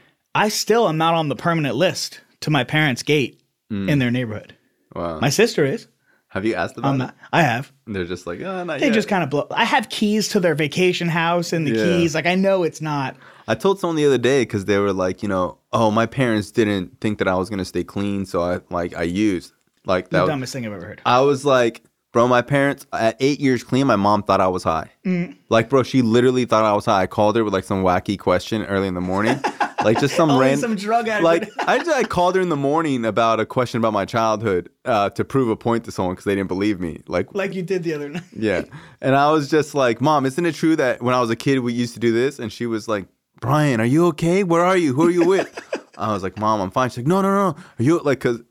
I still am not on the permanent list to my parents' gate in their neighborhood. Wow. My sister is. Have you asked about it? I have. And they're just like, oh, not yet. They just kind of blow. I have keys to their vacation house and the keys. Like, I know it's not. I told someone the other day because they were like, you know, oh, my parents didn't think that I was going to stay clean. So I used. Like that the dumbest thing I've ever heard. I was like, bro, my parents, at 8 years clean, my mom thought I was high. Mm. Like, bro, she literally thought I was high. I called her with like some wacky question early in the morning. Like just some random drug addict. Like I called her in the morning about a question about my childhood to prove a point to someone because they didn't believe me. Like you did the other night. Yeah. And I was just like, Mom, isn't it true that when I was a kid, we used to do this? And she was like, Brian, are you okay? Where are you? Who are you with? I was like, Mom, I'm fine. She's like, no. Are you like, because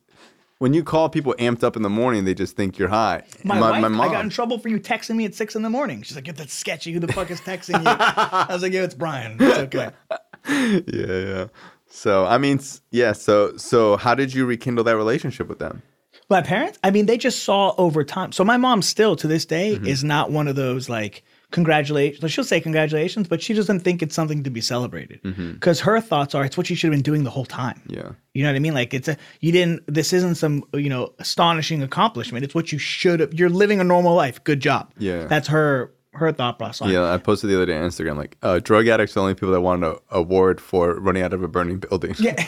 when you call people amped up in the morning, they just think you're high. My mom. I got in trouble for you texting me at 6 in the morning. She's like, that's sketchy. Who the fuck is texting you? I was like, yeah, it's Brian. It's okay. Yeah. So, I mean, yeah. So how did you rekindle that relationship with them? My parents? I mean, they just saw over time. So my mom still to this day is not one of those like congratulations. She'll say congratulations, but she doesn't think it's something to be celebrated because her thoughts are it's what you should have been doing the whole time. Yeah. You know what I mean? Like this isn't some, you know, astonishing accomplishment. It's what you should have. You're living a normal life. Good job. Yeah. That's her thought process. Yeah, I posted the other day on Instagram, like, drug addicts are the only people that want an award for running out of a burning building. Yeah,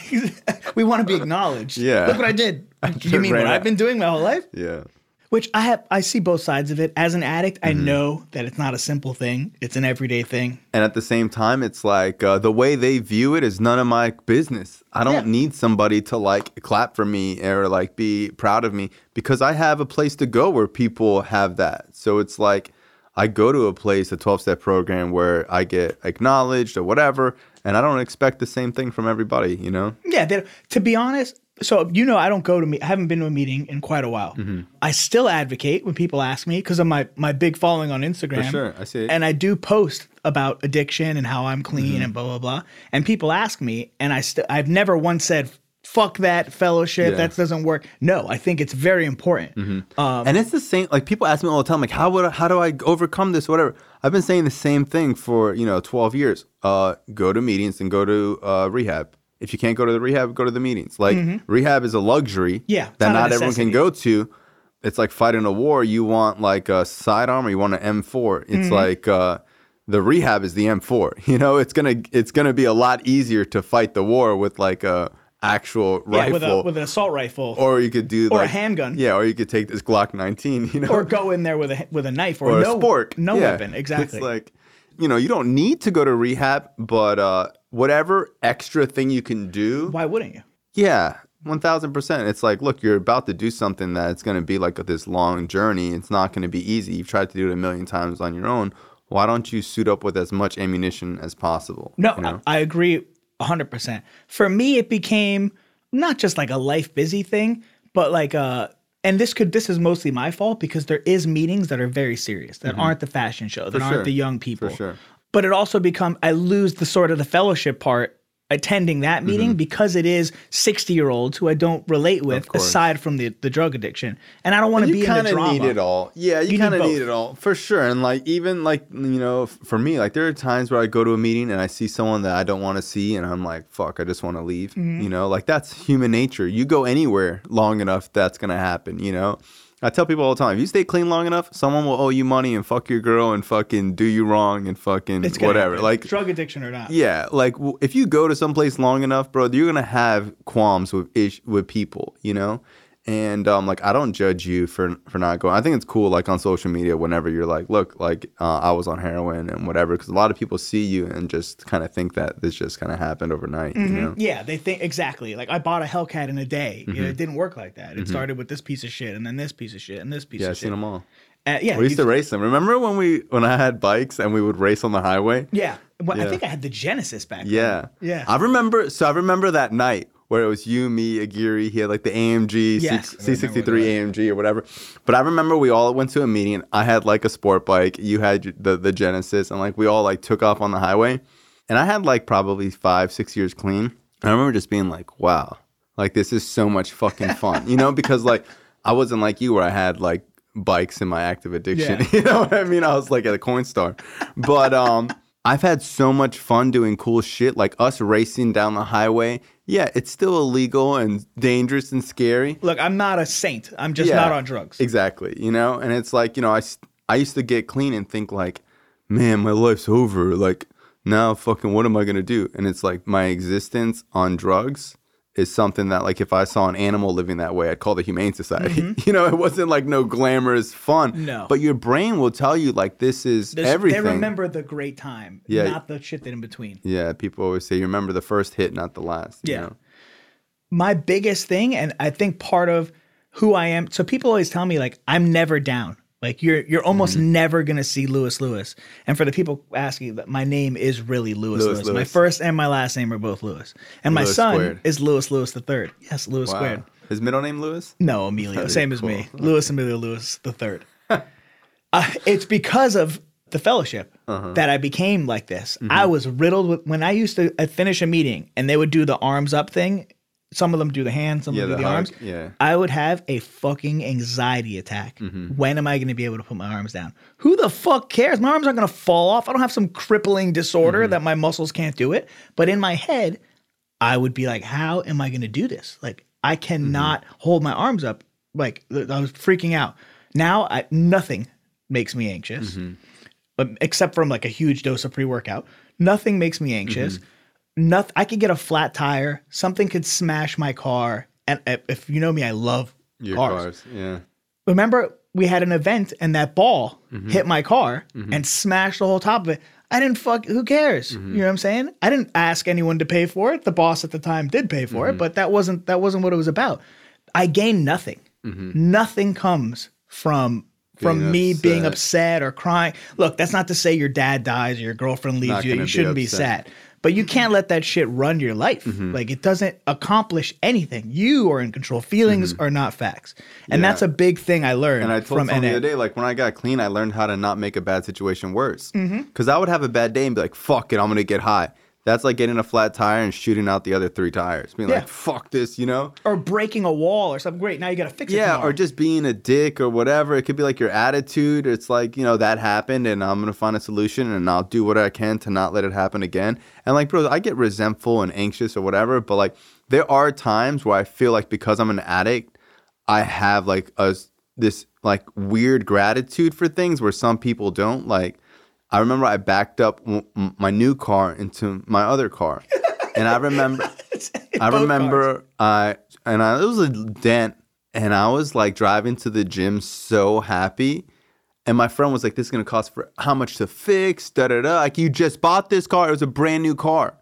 we want to be acknowledged. Yeah. Look what I did. You mean what I've been doing my whole life? Yeah. Which I see both sides of it. As an addict, I know that it's not a simple thing. It's an everyday thing. And at the same time, it's like the way they view it is none of my business. I don't need somebody to like clap for me or like be proud of me because I have a place to go where people have that. So it's like, I go to a place, a 12-step program where I get acknowledged or whatever, and I don't expect the same thing from everybody, you know? Yeah, to be honest, so you know I don't go to I haven't been to a meeting in quite a while. Mm-hmm. I still advocate when people ask me because of my big following on Instagram. For sure, I see it. And I do post about addiction and how I'm clean and blah, blah, blah. And people ask me, and I've never once said, fuck that fellowship. Yeah. That doesn't work. No, I think it's very important. Mm-hmm. And it's the same. Like people ask me all the time, like, how do I overcome this? Whatever. I've been saying the same thing for 12 years. Go to meetings and go to rehab. If you can't go to the rehab, go to the meetings. Like rehab is a luxry that not everyone can go to. It's like fighting a war. You want like a sidearm or you want an M4. It's like the rehab is the M4. You know, it's gonna be a lot easier to fight the war with like a actual rifle with an assault rifle, or you could do a handgun, or you could take this Glock 19, you know, or go in there with a knife or no, a spork, no weapon. Exactly. It's like, you know, you don't need to go to rehab, but whatever extra thing you can do, why wouldn't you? Yeah, 1000%. It's like, look, you're about to do something that's going to be like this long journey. It's not going to be easy. You've tried to do it a million times on your own. Why don't you suit up with as much ammunition as possible? No, you know? I agree. 100%. For me, it became not just like a life busy thing, but like and this is mostly my fault because there is meetings that are very serious, that aren't the fashion show, that aren't the young people. For sure. But it also I lose the sort of the fellowship part attending that meeting because it is 60-year-olds who I don't relate with aside from the drug addiction. And I don't want to be in the drama. You kind of need it all. Yeah, you kind of need it all for sure. And like even like, you know, for me, like there are times where I go to a meeting and I see someone that I don't want to see and I'm like, fuck, I just want to leave. You know, like that's human nature. You go anywhere long enough, that's going to happen, you know. I tell people all the time, if you stay clean long enough, someone will owe you money and fuck your girl and fucking do you wrong and fucking whatever. Happen. Like drug addiction or not. Yeah. Like if you go to someplace long enough, bro, you're going to have qualms with people, you know? And like I don't judge you for not going. I think it's cool like on social media whenever you're like, look, like I was on heroin and whatever, because a lot of people see you and just kind of think that this just kind of happened overnight. You know? Yeah, they think exactly. Like I bought a Hellcat in a day. You know, it didn't work like that. It started with this piece of shit and then this piece of shit and this piece of shit. Yeah, I've seen them all. Yeah, we used to race them. Remember when I had bikes and we would race on the highway? Yeah. Well, I think I had the Genesis back then. Yeah. I remember that night. Where it was you, me, Aguirre, he had like the AMG, C63 AMG or whatever. But I remember we all went to a meeting. I had like a sport bike. You had the Genesis. And like we all like took off on the highway. And I had like probably 5-6 years clean. And I remember just being like, wow, like this is so much fucking fun. You know, because like I wasn't like you where I had like bikes in my active addiction. Yeah. You know what I mean? I was like at a Coinstar. But I've had so much fun doing cool shit like us racing down the highway Yeah, it's still illegal and dangerous and scary. Look, I'm not a saint. I'm just not on drugs. Exactly, you know? And it's like, you know, I used to get clean and think like, man, my life's over. Like, now fucking what am I going to do? And it's like my existence on drugs is something that like if I saw an animal living that way, I'd call the Humane Society. Mm-hmm. You know, it wasn't like no glamorous fun. No. But your brain will tell you like this is everything. They remember the great time, not the shit that in between. Yeah, people always say you remember the first hit, not the last. Yeah. You know? My biggest thing, and I think part of who I am, so people always tell me like I'm never down. Like you're almost never going to see Lewis Lewis. And for the people asking, my name is really Lewis Lewis. My first and my last name are both Lewis. And Lewis my son squared. Is Lewis Lewis III. Yes, Lewis squared. His middle name Lewis? No, Emilio. That'd same as cool. me. Okay. Lewis Emilio Lewis III. It's because of the fellowship that I became like this. Mm-hmm. I was riddled with – when I used to I'd finish a meeting and they would do the arms up thing. Some of them do the hands, some of them do the arms. Yeah. I would have a fucking anxiety attack. Mm-hmm. When am I going to be able to put my arms down? Who the fuck cares? My arms aren't going to fall off. I don't have some crippling disorder that my muscles can't do it. But in my head, I would be like, how am I going to do this? Like, I cannot hold my arms up. Like, I was freaking out. Now, nothing makes me anxious, but except from like a huge dose of pre-workout. Nothing makes me anxious. I could get a flat tire. Something could smash my car. And if you know me, I love cars. Yeah. Remember, we had an event and that ball hit my car and smashed the whole top of it. I didn't who cares? You know what I'm saying? I didn't ask anyone to pay for it. The boss at the time did pay for it, but that wasn't what it was about. I gained nothing. Nothing comes from me being upset or crying. Look, that's not to say your dad dies or your girlfriend leaves you. You shouldn't be sad. But you can't let that shit run your life. Like, it doesn't accomplish anything. You are in control. Feelings are not facts. And that's a big thing I learned from NA. And I told someone the other day, like, when I got clean, I learned how to not make a bad situation worse. Because I would have a bad day and be like, fuck it, I'm going to get high. That's like getting a flat tire and shooting out the other three tires. Being like, fuck this, you know? Or breaking a wall or something. Great, now you got to fix it tomorrow. Or just being a dick or whatever. It could be like your attitude. It's like, you know, that happened and I'm going to find a solution and I'll do what I can to not let it happen again. And like, bro, I get resentful and anxious or whatever, but like there are times where I feel like because I'm an addict, I have like this like weird gratitude for things where some people don't. Like, I remember I backed up my new car into my other car. And I remember it was a dent and I was like driving to the gym so happy. And my friend was like, this is going to cost for how much to fix, da-da-da. Like, you just bought this car. It was a brand new car.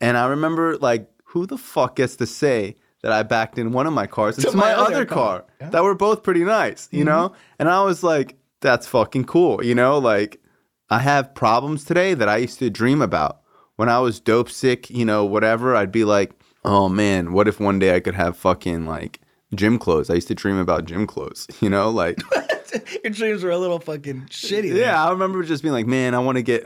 And I remember, like, who the fuck gets to say that I backed in one of my cars into my other car? Yeah. That were both pretty nice, you know? And I was like, that's fucking cool, you know? Like, I have problems today that I used to dream about. When I was dope sick, you know, whatever, I'd be like, oh, man, what if one day I could have fucking, like, gym clothes? I used to dream about gym clothes, you know? Like... Your dreams were a little fucking shitty. Yeah, man. I remember just being like, man, I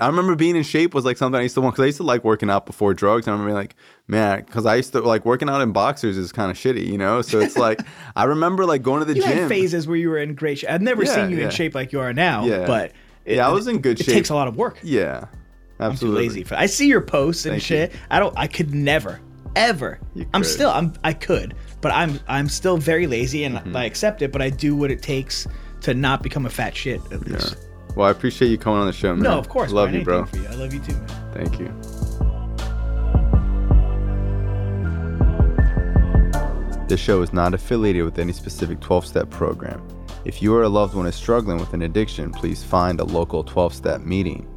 remember being in shape was like something I used to want because I used to like working out before drugs. And I remember being like, man, because I used to like working out in boxers is kind of shitty, you know? So it's like, I remember like going to the gym. You had phases where you were in great shape. I've never seen you in shape like you are now, but... I was in good shape. It takes a lot of work. Yeah, absolutely. I'm too lazy for that. I see your posts and shit. You. I could never, ever. I'm still very lazy and I accept it, but I do what it takes to not become a fat shit at least. Yeah. Well, I appreciate you coming on the show, man. No, of course. Love Brian, you, bro. For you. I love you too, man. Thank you. This show is not affiliated with any specific 12-step program. If you or a loved one is struggling with an addiction, please find a local 12-step meeting.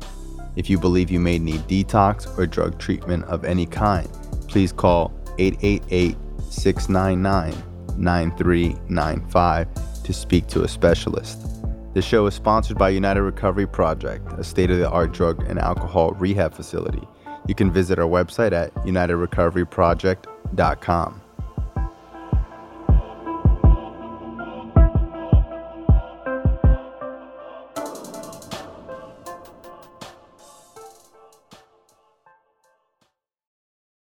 If you believe you may need detox or drug treatment of any kind, please call 888-699-9395 to speak to a specialist. This show is sponsored by United Recovery Project, a state-of-the-art drug and alcohol rehab facility. You can visit our website at unitedrecoveryproject.com.